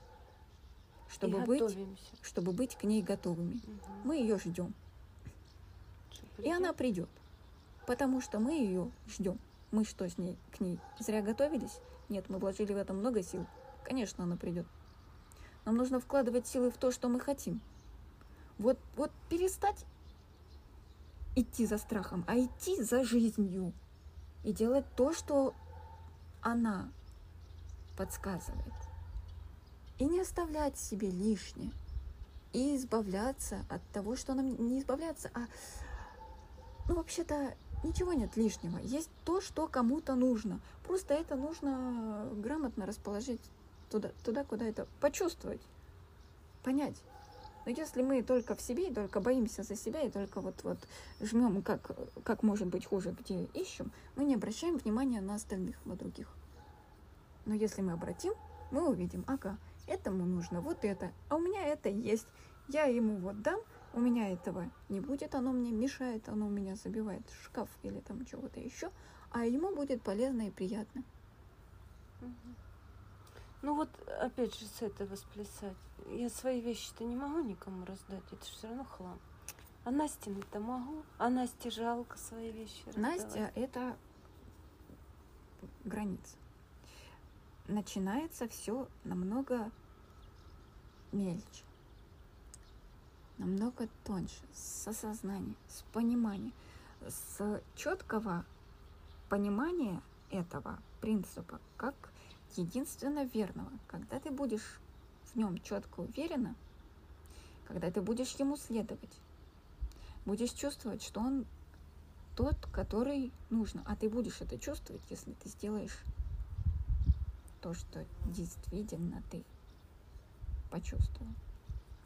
чтобы быть к ней готовыми. Мы ее ждем. И она придет, потому что мы ее ждем. Мы что к ней? Зря готовились? Нет, мы вложили в это много сил. Конечно, она придет. Нам нужно вкладывать силы в то, что мы хотим. Вот перестать идти за страхом, а идти за жизнью и делать то, что она подсказывает. И не оставлять себе лишнее. И избавляться от того, что нам не избавляться, а вообще-то ничего нет лишнего. Есть то, что кому-то нужно. Просто это нужно грамотно расположить туда, куда это почувствовать, понять. Но если мы только в себе, и только боимся за себя, и только вот жмем, как может быть хуже, где ищем, мы не обращаем внимания на остальных, на других. Но если мы обратим, мы увидим, ага, этому нужно вот это, а у меня это есть, я ему вот дам, у меня этого не будет, оно мне мешает, оно у меня забивает шкаф или там чего-то еще, а ему будет полезно и приятно. Ну вот, опять же, с этого сплясать. Я свои вещи-то не могу никому раздать, это же все равно хлам. А Настине-то могу, а Насте жалко свои вещи раздавать. Настя – это граница. Начинается все намного мельче, намного тоньше, с осознания, с понимания, с четкого понимания этого принципа, как единственно верного. Когда ты будешь в нем четко уверена, когда ты будешь ему следовать, будешь чувствовать, что он тот, который нужно, а ты будешь это чувствовать, если ты сделаешь то, что действительно ты почувствовала.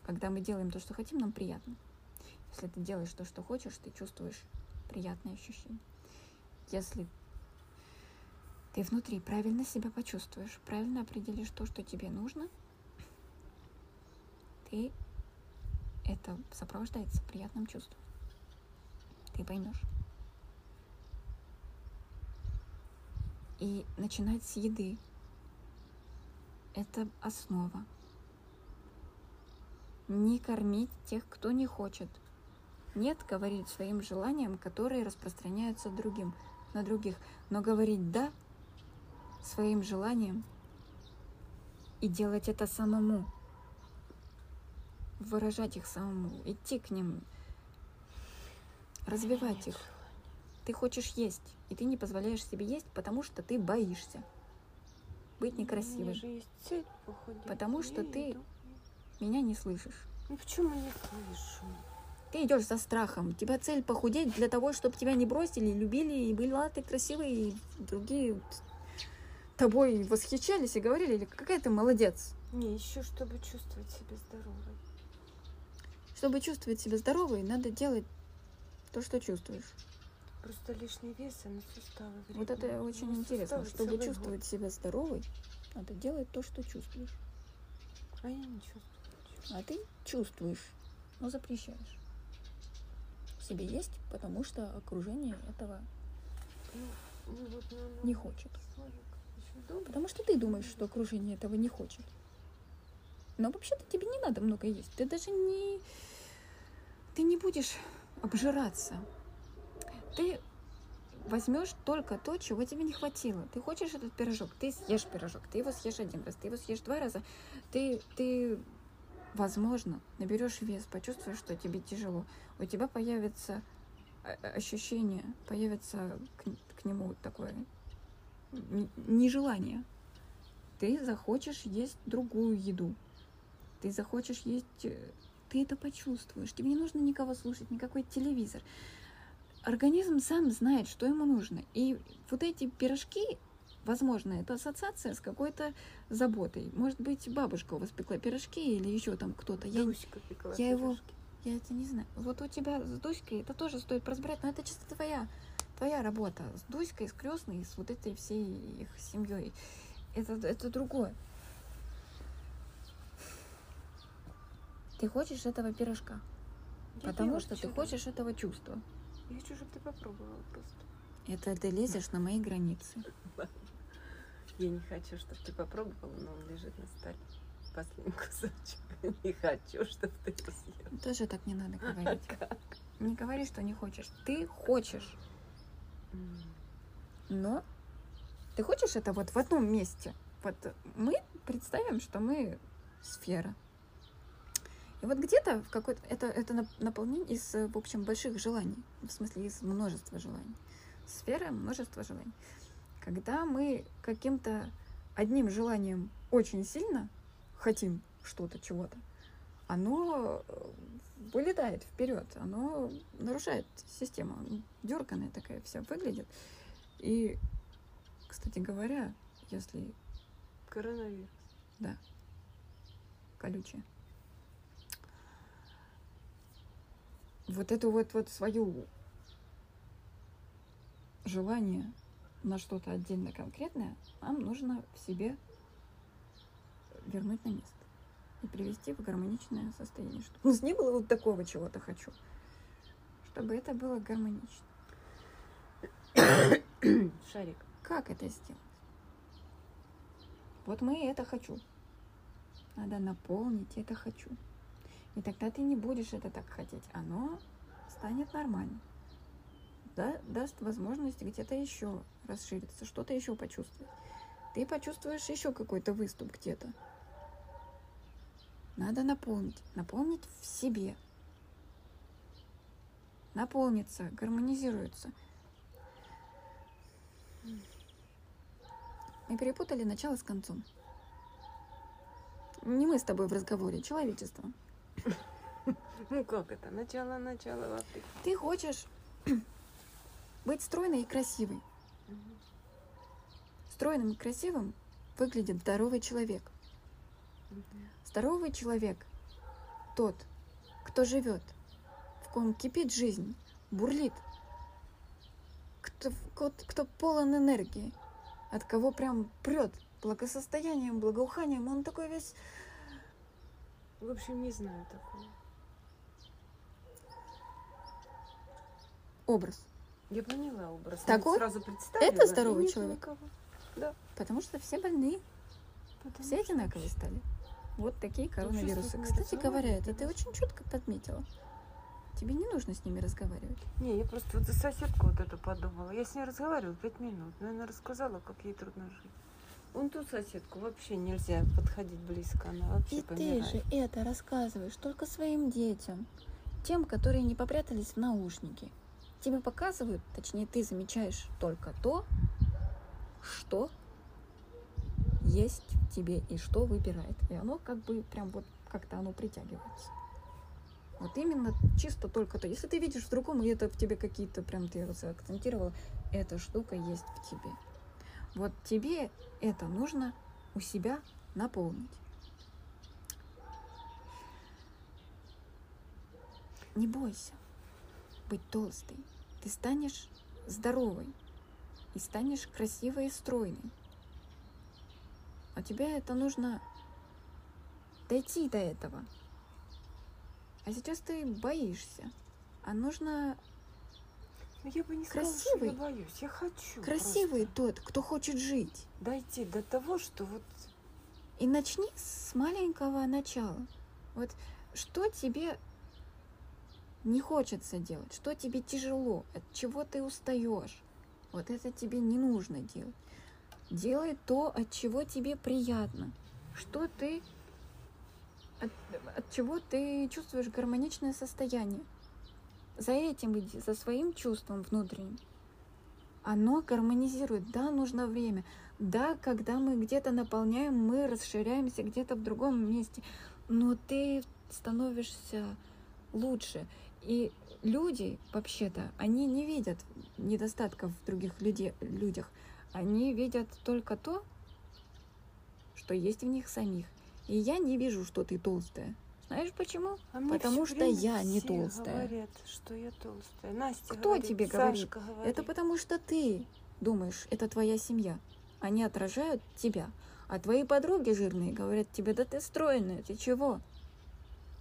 Когда мы делаем то, что хотим, нам приятно. Если ты делаешь то, что хочешь, ты чувствуешь приятное ощущение. Если ты внутри правильно себя почувствуешь, правильно определишь то, что тебе нужно, ты это сопровождается приятным чувством. Ты поймешь. И начинать с еды. Это основа. Не кормить тех, кто не хочет. Нет говорить своим желаниям, которые распространяются другим, на других. Но говорить «да» своим желаниям и делать это самому. Выражать их самому, идти к ним, развивать их. Ты хочешь есть, и ты не позволяешь себе есть, потому что ты боишься быть некрасивой. Потому что ты меня не слышишь. Ну почему не слышу? Ты идешь за страхом. У тебя цель похудеть для того, чтобы тебя не бросили, любили, и была ты красивой, и другие тобой восхищались и говорили, какая ты молодец. Не, еще чтобы чувствовать себя здоровой. Чтобы чувствовать себя здоровой, надо делать то, что чувствуешь. Просто лишний вес, а на суставы вредно. Вот это очень интересно. Чтобы чувствовать себя здоровой, надо делать то, что чувствуешь. А я не чувствую. А ты чувствуешь, но запрещаешь. Себе есть, потому что окружение этого не хочет. Потому что ты думаешь, что окружение этого не хочет. Но вообще-то тебе не надо много есть. Ты даже не... Ты не будешь обжираться. Ты возьмешь только то, чего тебе не хватило. Ты хочешь этот пирожок, ты съешь пирожок. Ты его съешь один раз, ты его съешь два раза. Ты возможно, наберешь вес, почувствуешь, что тебе тяжело. У тебя появится ощущение, появится к нему такое нежелание. Ты захочешь есть другую еду. Ты захочешь есть... Ты это почувствуешь. Тебе не нужно никого слушать, никакой телевизор. Организм сам знает, что ему нужно. И вот эти пирожки... Возможно, это ассоциация с какой-то заботой. Может быть, бабушка у вас пекла пирожки или еще там кто-то. Дуська пекла пирожки. Я это не знаю. Вот у тебя с Дуськой это тоже стоит разбирать, но это чисто твоя работа. С Дуськой, с крестной, с вот этой всей их семьей. Это другое. Ты хочешь этого пирожка, потому что ты хочешь этого чувства. Я хочу, чтобы ты попробовала просто. Это ты лезешь на мои границы. Я не хочу, чтобы ты попробовала, но он лежит на столе. Последний кусочек. Не хочу, чтобы ты его съела. Тоже так не надо говорить. Не говори, что не хочешь. Ты хочешь. Но ты хочешь это вот в одном месте. Вот мы представим, что мы сфера. И вот где-то в какой-то... Это наполнение из, в общем, больших желаний. В смысле, из множества желаний. Сфера множества желаний. Когда мы каким-то одним желанием очень сильно хотим что-то, чего-то, оно вылетает вперед, оно нарушает систему. Дерганая такая вся выглядит. И, кстати говоря, если... Коронавирус. Да. Колючая. Вот эту вот свою... желание на что-то отдельно конкретное нам нужно в себе вернуть на место и привести в гармоничное состояние. Чтобы у нас не было вот такого чего-то хочу, чтобы это было гармонично. Шарик. Как это сделать? Вот мы это хочу. Надо наполнить это хочу. И тогда ты не будешь это так хотеть. Оно станет нормальным. Да, даст возможность где-то еще расшириться, что-то еще почувствовать. Ты почувствуешь еще какой-то выступ где-то. Надо наполнить. Наполнить в себе. Наполнится, гармонизируется. Мы перепутали начало с концом. Не мы с тобой в разговоре, человечество. Ну как это? Начало. Ты хочешь... быть стройной и красивой. Стройным и красивым выглядит здоровый человек. Здоровый человек – тот, кто живет, в ком кипит жизнь, бурлит, кто полон энергии, от кого прям прет благосостоянием, благоуханием. Он такой весь… В общем, не знаю такого. Образ. Я поняла образ. Такой? Сразу представила. Это здоровый человек. Никого. Да. Потому что все больные. Все одинаковые стали. Вот такие коронавирусы. Кстати говоря, это ты очень четко подметила. Тебе не нужно с ними разговаривать. Не, я просто вот за соседку вот эту подумала. Я с ней разговаривала 5 минут. Но она рассказала, как ей трудно жить. Вон ту соседку вообще нельзя подходить близко. Она вообще помирает. Ты же это рассказываешь только своим детям. Тем, которые не попрятались в наушники. Тебе показывают, точнее ты замечаешь только то, что есть в тебе и что выбирает. И оно как бы прям вот как-то оно притягивается. Вот именно чисто только то. Если ты видишь в другом, и это в тебе какие-то прям ты акцентировала, эта штука есть в тебе. Вот тебе это нужно у себя наполнить. Не бойся быть толстой. Ты станешь здоровой и станешь красивой и стройной. А тебе это нужно дойти до этого. А сейчас ты боишься. А нужно... Я бы не сказала, красивый, что я боюсь. Я хочу. Красивый просто. Тот, кто хочет жить. Дойти до того, что вот... И начни с маленького начала. Вот что тебе не хочется делать, что тебе тяжело, от чего ты устаешь. Вот это тебе не нужно делать. Делай то, от чего тебе приятно, что ты... От чего ты чувствуешь гармоничное состояние. За этим иди, за своим чувством внутренним. Оно гармонизирует. Да, нужно время. Да, когда мы где-то наполняем, мы расширяемся где-то в другом месте. Но ты становишься лучше. И люди, вообще-то, они не видят недостатков в других людях. Они видят только то, что есть в них самих. И я не вижу, что ты толстая. Знаешь почему? Потому что я не толстая. Говорят, что я толстая. Настя кто говорит, тебе говорит? Говорит? Это потому что ты думаешь, это твоя семья. Они отражают тебя. А твои подруги жирные говорят тебе, да ты стройная, ты чего?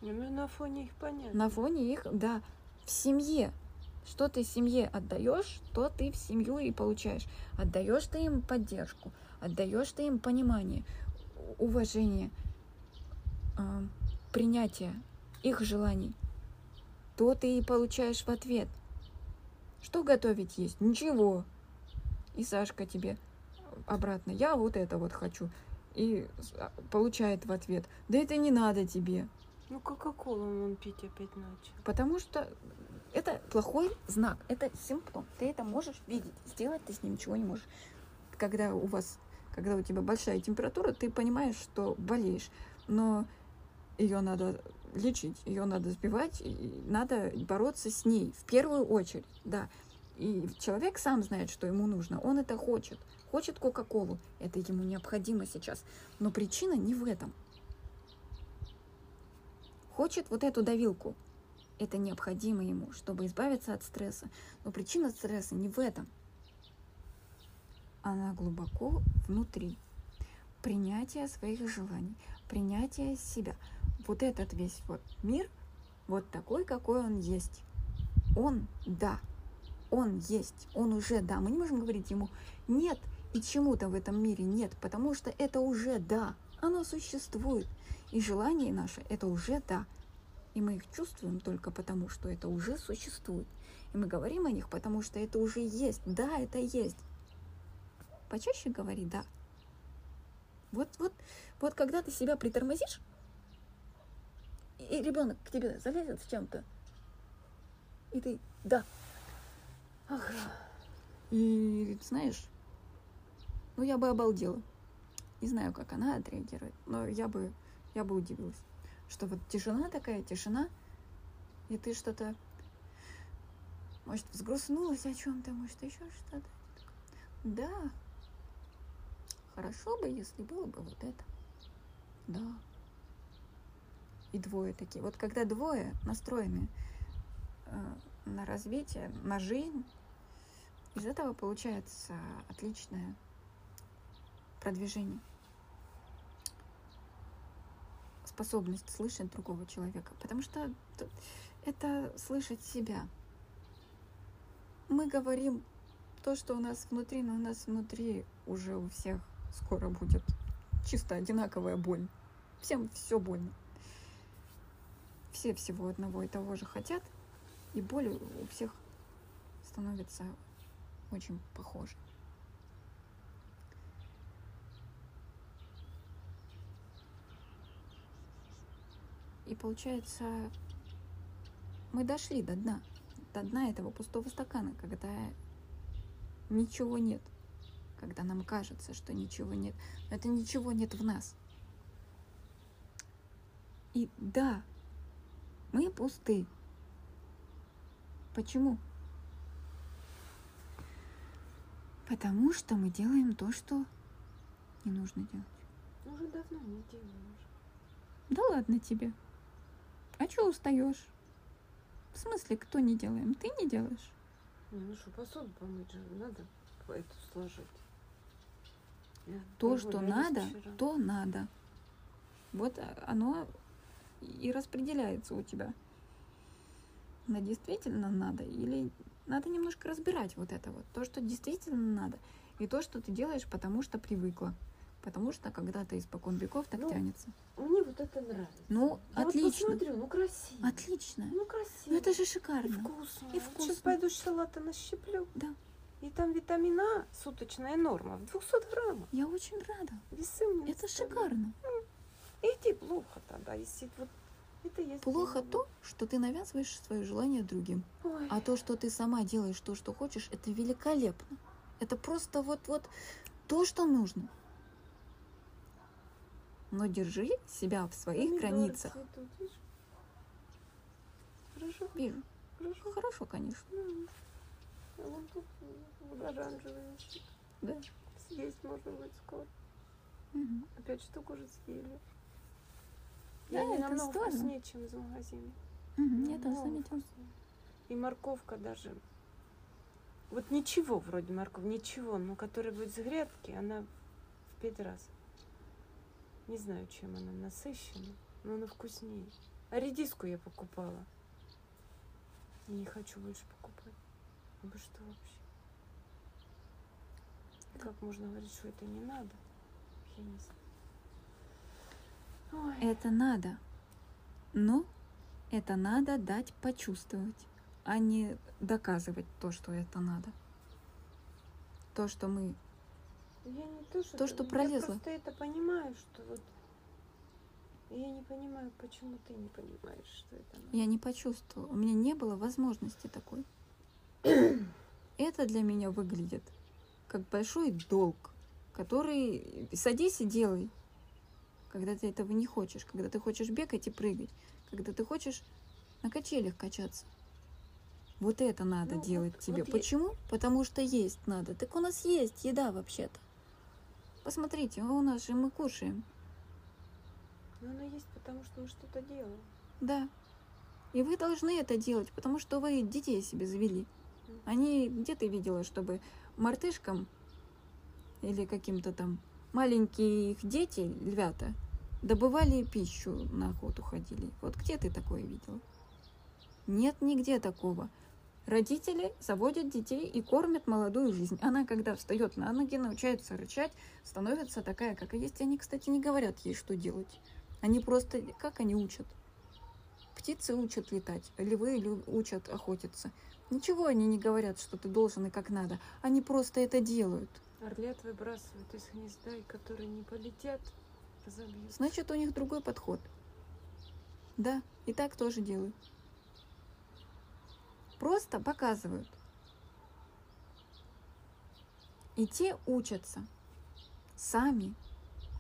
Ну, на фоне их понятно. На фоне их, да. В семье. Что ты семье отдаешь, то ты в семью и получаешь. Отдаешь ты им поддержку, отдаешь ты им понимание, уважение, принятие их желаний, то ты и получаешь в ответ. Что готовить есть? Ничего. И Сашка тебе обратно. Я вот это вот хочу. И получает в ответ. Да это не надо тебе. Ну, кока-колу он пить опять начал. Потому что это плохой знак. Это симптом. Ты это можешь видеть. Сделать ты с ним ничего не можешь. Когда у тебя большая температура, ты понимаешь, что болеешь. Но ее надо лечить, ее надо сбивать, надо бороться с ней в первую очередь, да. И человек сам знает, что ему нужно, он это хочет. Хочет кока-колу, это ему необходимо сейчас. Но причина не в этом. Хочет вот эту давилку, это необходимо ему, чтобы избавиться от стресса. Но причина стресса не в этом. Она глубоко внутри. Принятие своих желаний, принятие себя. Вот этот весь вот мир, вот такой, какой он есть. Он, да, он есть, он уже, да. Мы не можем говорить ему «нет» и чему-то в этом мире «нет», потому что это уже «да», оно существует. И желание наше – это уже «да». И мы их чувствуем только потому, что это уже существует. И мы говорим о них, потому что это уже есть. Да, это есть. Почаще говори «да». Вот когда ты себя притормозишь, и ребенок к тебе залезет с чем-то, и ты «да». Ага. И знаешь, ну я бы обалдела. Не знаю, как она отреагирует, но я бы удивилась, что вот тишина такая, тишина, и ты что-то, может, взгрустнулась о чем-то, может, еще что-то. Да. Хорошо бы, если было бы вот это. Да. и двое такие. Вот когда двое настроены на развитие, на жизнь, из этого получается отличное продвижение. Способность слышать другого человека. Потому что это слышать себя. Мы говорим то, что у нас внутри, но у нас внутри уже у всех скоро будет чисто одинаковая боль. Всем все больно. Все всего одного и того же хотят, и боль у всех становится очень похожей. И получается, мы дошли до дна этого пустого стакана, когда ничего нет, когда нам кажется, что ничего нет. Но это ничего нет в нас. И да, мы пусты. Почему? Потому что мы делаем то, что не нужно делать. Уже давно не делаем. Да ладно тебе. А чё устаешь? В смысле, кто не делаем? Ты не делаешь? Ну что, посуду помыть же надо, эту сложить. То, что надо, то надо. Вот оно и распределяется у тебя. На действительно надо или надо немножко разбирать вот это вот. То, что действительно надо, и то, что ты делаешь, потому что привыкла. Потому что когда-то испокон веков так тянется. Мне вот это нравится. Ну, я отлично. Вот посмотрю, ну красиво. Отлично. Ну красиво. Ну это же шикарно. И вкусно. И вкусно. Сейчас пойду салата нащеплю. Да. И там витамина, суточная норма, в 200 граммов. Я очень рада. Весы мне это вставили. Шикарно. Идти плохо тогда, если вот это есть. Плохо дело. То, что ты навязываешь свое желание другим. Ой. А то, что ты сама делаешь то, что хочешь, это великолепно. Это просто вот то, что нужно. Но держи себя в своих границах. Видишь? Хорошо. Вижу. Хорошо, хорошо, конечно. А вон тут оранжевый. Да. Съесть можно будет скоро. Угу. Опять штук уже съели. Да, это намного вкуснее, чем из магазина. Угу. Я тоже заметила. И морковка даже. Вот ничего вроде морковь, ничего, но которая будет с грядки, она в 5 раз. Не знаю, чем она насыщена, но она вкуснее. А редиску я покупала. Я не хочу больше покупать. Обо что вообще? Да. Как можно говорить, что это не надо? Я не знаю. Ой. Это надо. Но это надо дать почувствовать, а не доказывать то, что это надо. То, что мы... Я не то, что, пролезла. Я просто это понимаю, что вот... Я не понимаю, почему ты не понимаешь, что это надо. Я не почувствовала. У меня не было возможности такой. Это для меня выглядит как большой долг, который... Садись и делай. Когда ты этого не хочешь. Когда ты хочешь бегать и прыгать. Когда ты хочешь на качелях качаться. Вот это надо делать тебе. Вот почему? Потому что есть надо. Так у нас есть еда вообще-то. Посмотрите, у нас же мы кушаем. Но она есть, потому что мы что-то делаем. Да. И вы должны это делать, потому что вы детей себе завели. Они, где ты видела, чтобы мартышкам или каким-то там маленькие их дети, львята, добывали пищу, на охоту ходили? Вот где ты такое видела? Нет нигде такого. Родители заводят детей и кормят молодую жизнь. Она, когда встает на ноги, научается рычать, становится такая, как и есть. Они, кстати, не говорят ей, что делать. Они просто... Как они учат? Птицы учат летать, львы учат охотиться. Ничего они не говорят, что ты должен и как надо. Они просто это делают. Орлят выбрасывают из гнезда, и которые не полетят, разобьют. Значит, у них другой подход. Да, и так тоже делают. Просто показывают. И те учатся сами.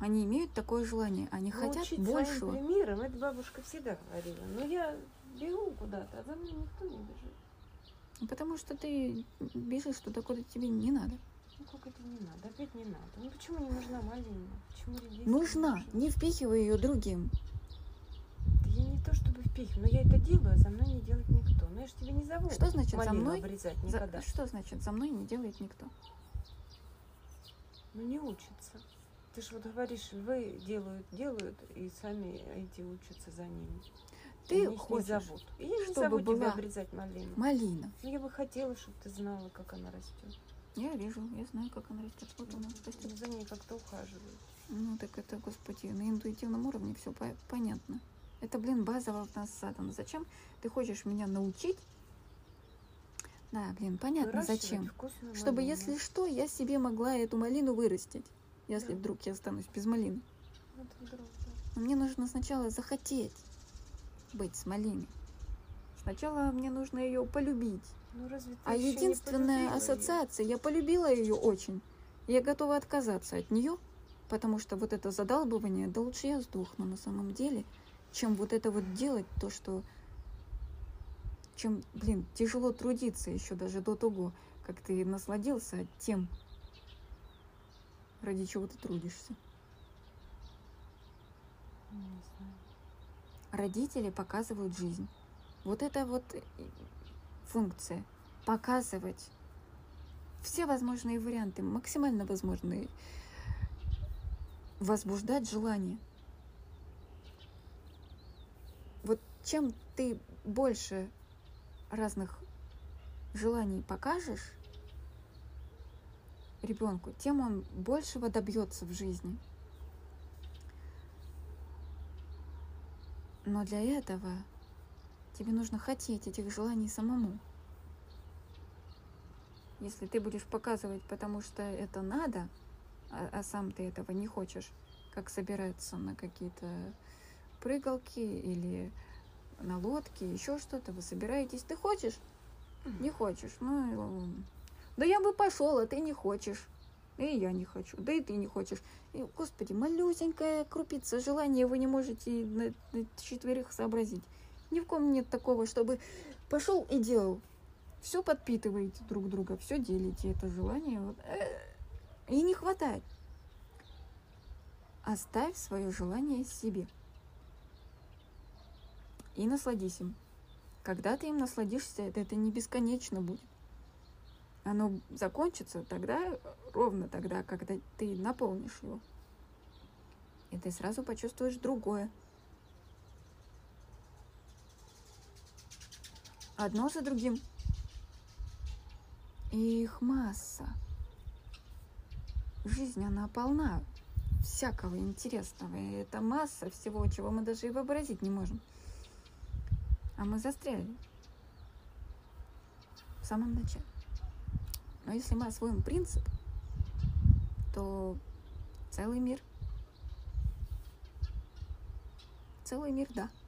Они имеют такое желание. Они хотят большего. Своим примером, это бабушка всегда говорила. Но я бегу куда-то, а за мной никто не бежит. Потому что ты бежишь туда-куда тебе не надо. Ну как это не надо? Опять не надо. Ну почему не нужна малина? Почему редиска? Нужна. Не впихивай ее другим. Да я не то, чтобы впихивать, но я это делаю, а за мной не делает никто. Ну я же тебя не зову. Что значит за мной? Обрезать никогда. Что значит за мной не делает никто? Ну не учится. Ты же вот говоришь, вы делают, и сами эти учатся за ними. Ты хочешь, не зовут. И я не зову тебя обрезать малину. Малина. Ну я бы хотела, чтобы ты знала, как она растет. Я вижу, я знаю, как она растет. Вот она растет. За ней как-то ухаживают. Ну так это, господи, на интуитивном уровне все понятно. Это, блин, базовая у нас садом. Зачем ты хочешь меня научить? Да, блин, понятно, зачем. Чтобы, малину. Если что, я себе могла эту малину вырастить. Если да. Вдруг я останусь без малины. Вот вдруг, да. Но мне нужно сначала захотеть быть с малиной. Сначала мне нужно ее полюбить. Ну, разве ты а единственная ассоциация, я полюбила ее очень. Я готова отказаться от нее, потому что вот это задалбывание, да лучше я сдохну на самом деле, чем вот это вот делать, то, что... Чем, блин, тяжело трудиться еще даже до того, как ты насладился тем, ради чего ты трудишься. Не знаю. Родители показывают жизнь. Вот это вот функция. Показывать все возможные варианты, максимально возможные. Возбуждать желание. Вот чем ты больше разных желаний покажешь ребенку, тем он большего добьется в жизни. Но для этого тебе нужно хотеть этих желаний самому. Если ты будешь показывать, потому что это надо, а сам ты этого не хочешь, как собираться на какие-то прыгалки или на лодке, еще что-то, вы собираетесь, ты хочешь? Не хочешь. Ну, да я бы пошел, а ты не хочешь. И я не хочу, да и ты не хочешь. И, господи, малюсенькая крупица желания, вы не можете на четверых сообразить. Ни в ком нет такого, чтобы пошел и делал. Все подпитываете друг друга, все делите, это желание. Вот. И не хватает. Оставь свое желание себе. И насладись им. Когда ты им насладишься, это не бесконечно будет. Оно закончится тогда, ровно тогда, когда ты наполнишь его. И ты сразу почувствуешь другое. Одно за другим. И их масса. Жизнь, она полна всякого интересного. И это масса всего, чего мы даже и вообразить не можем. А мы застряли в самом начале. Но если мы освоим принцип, то целый мир. Целый мир, да.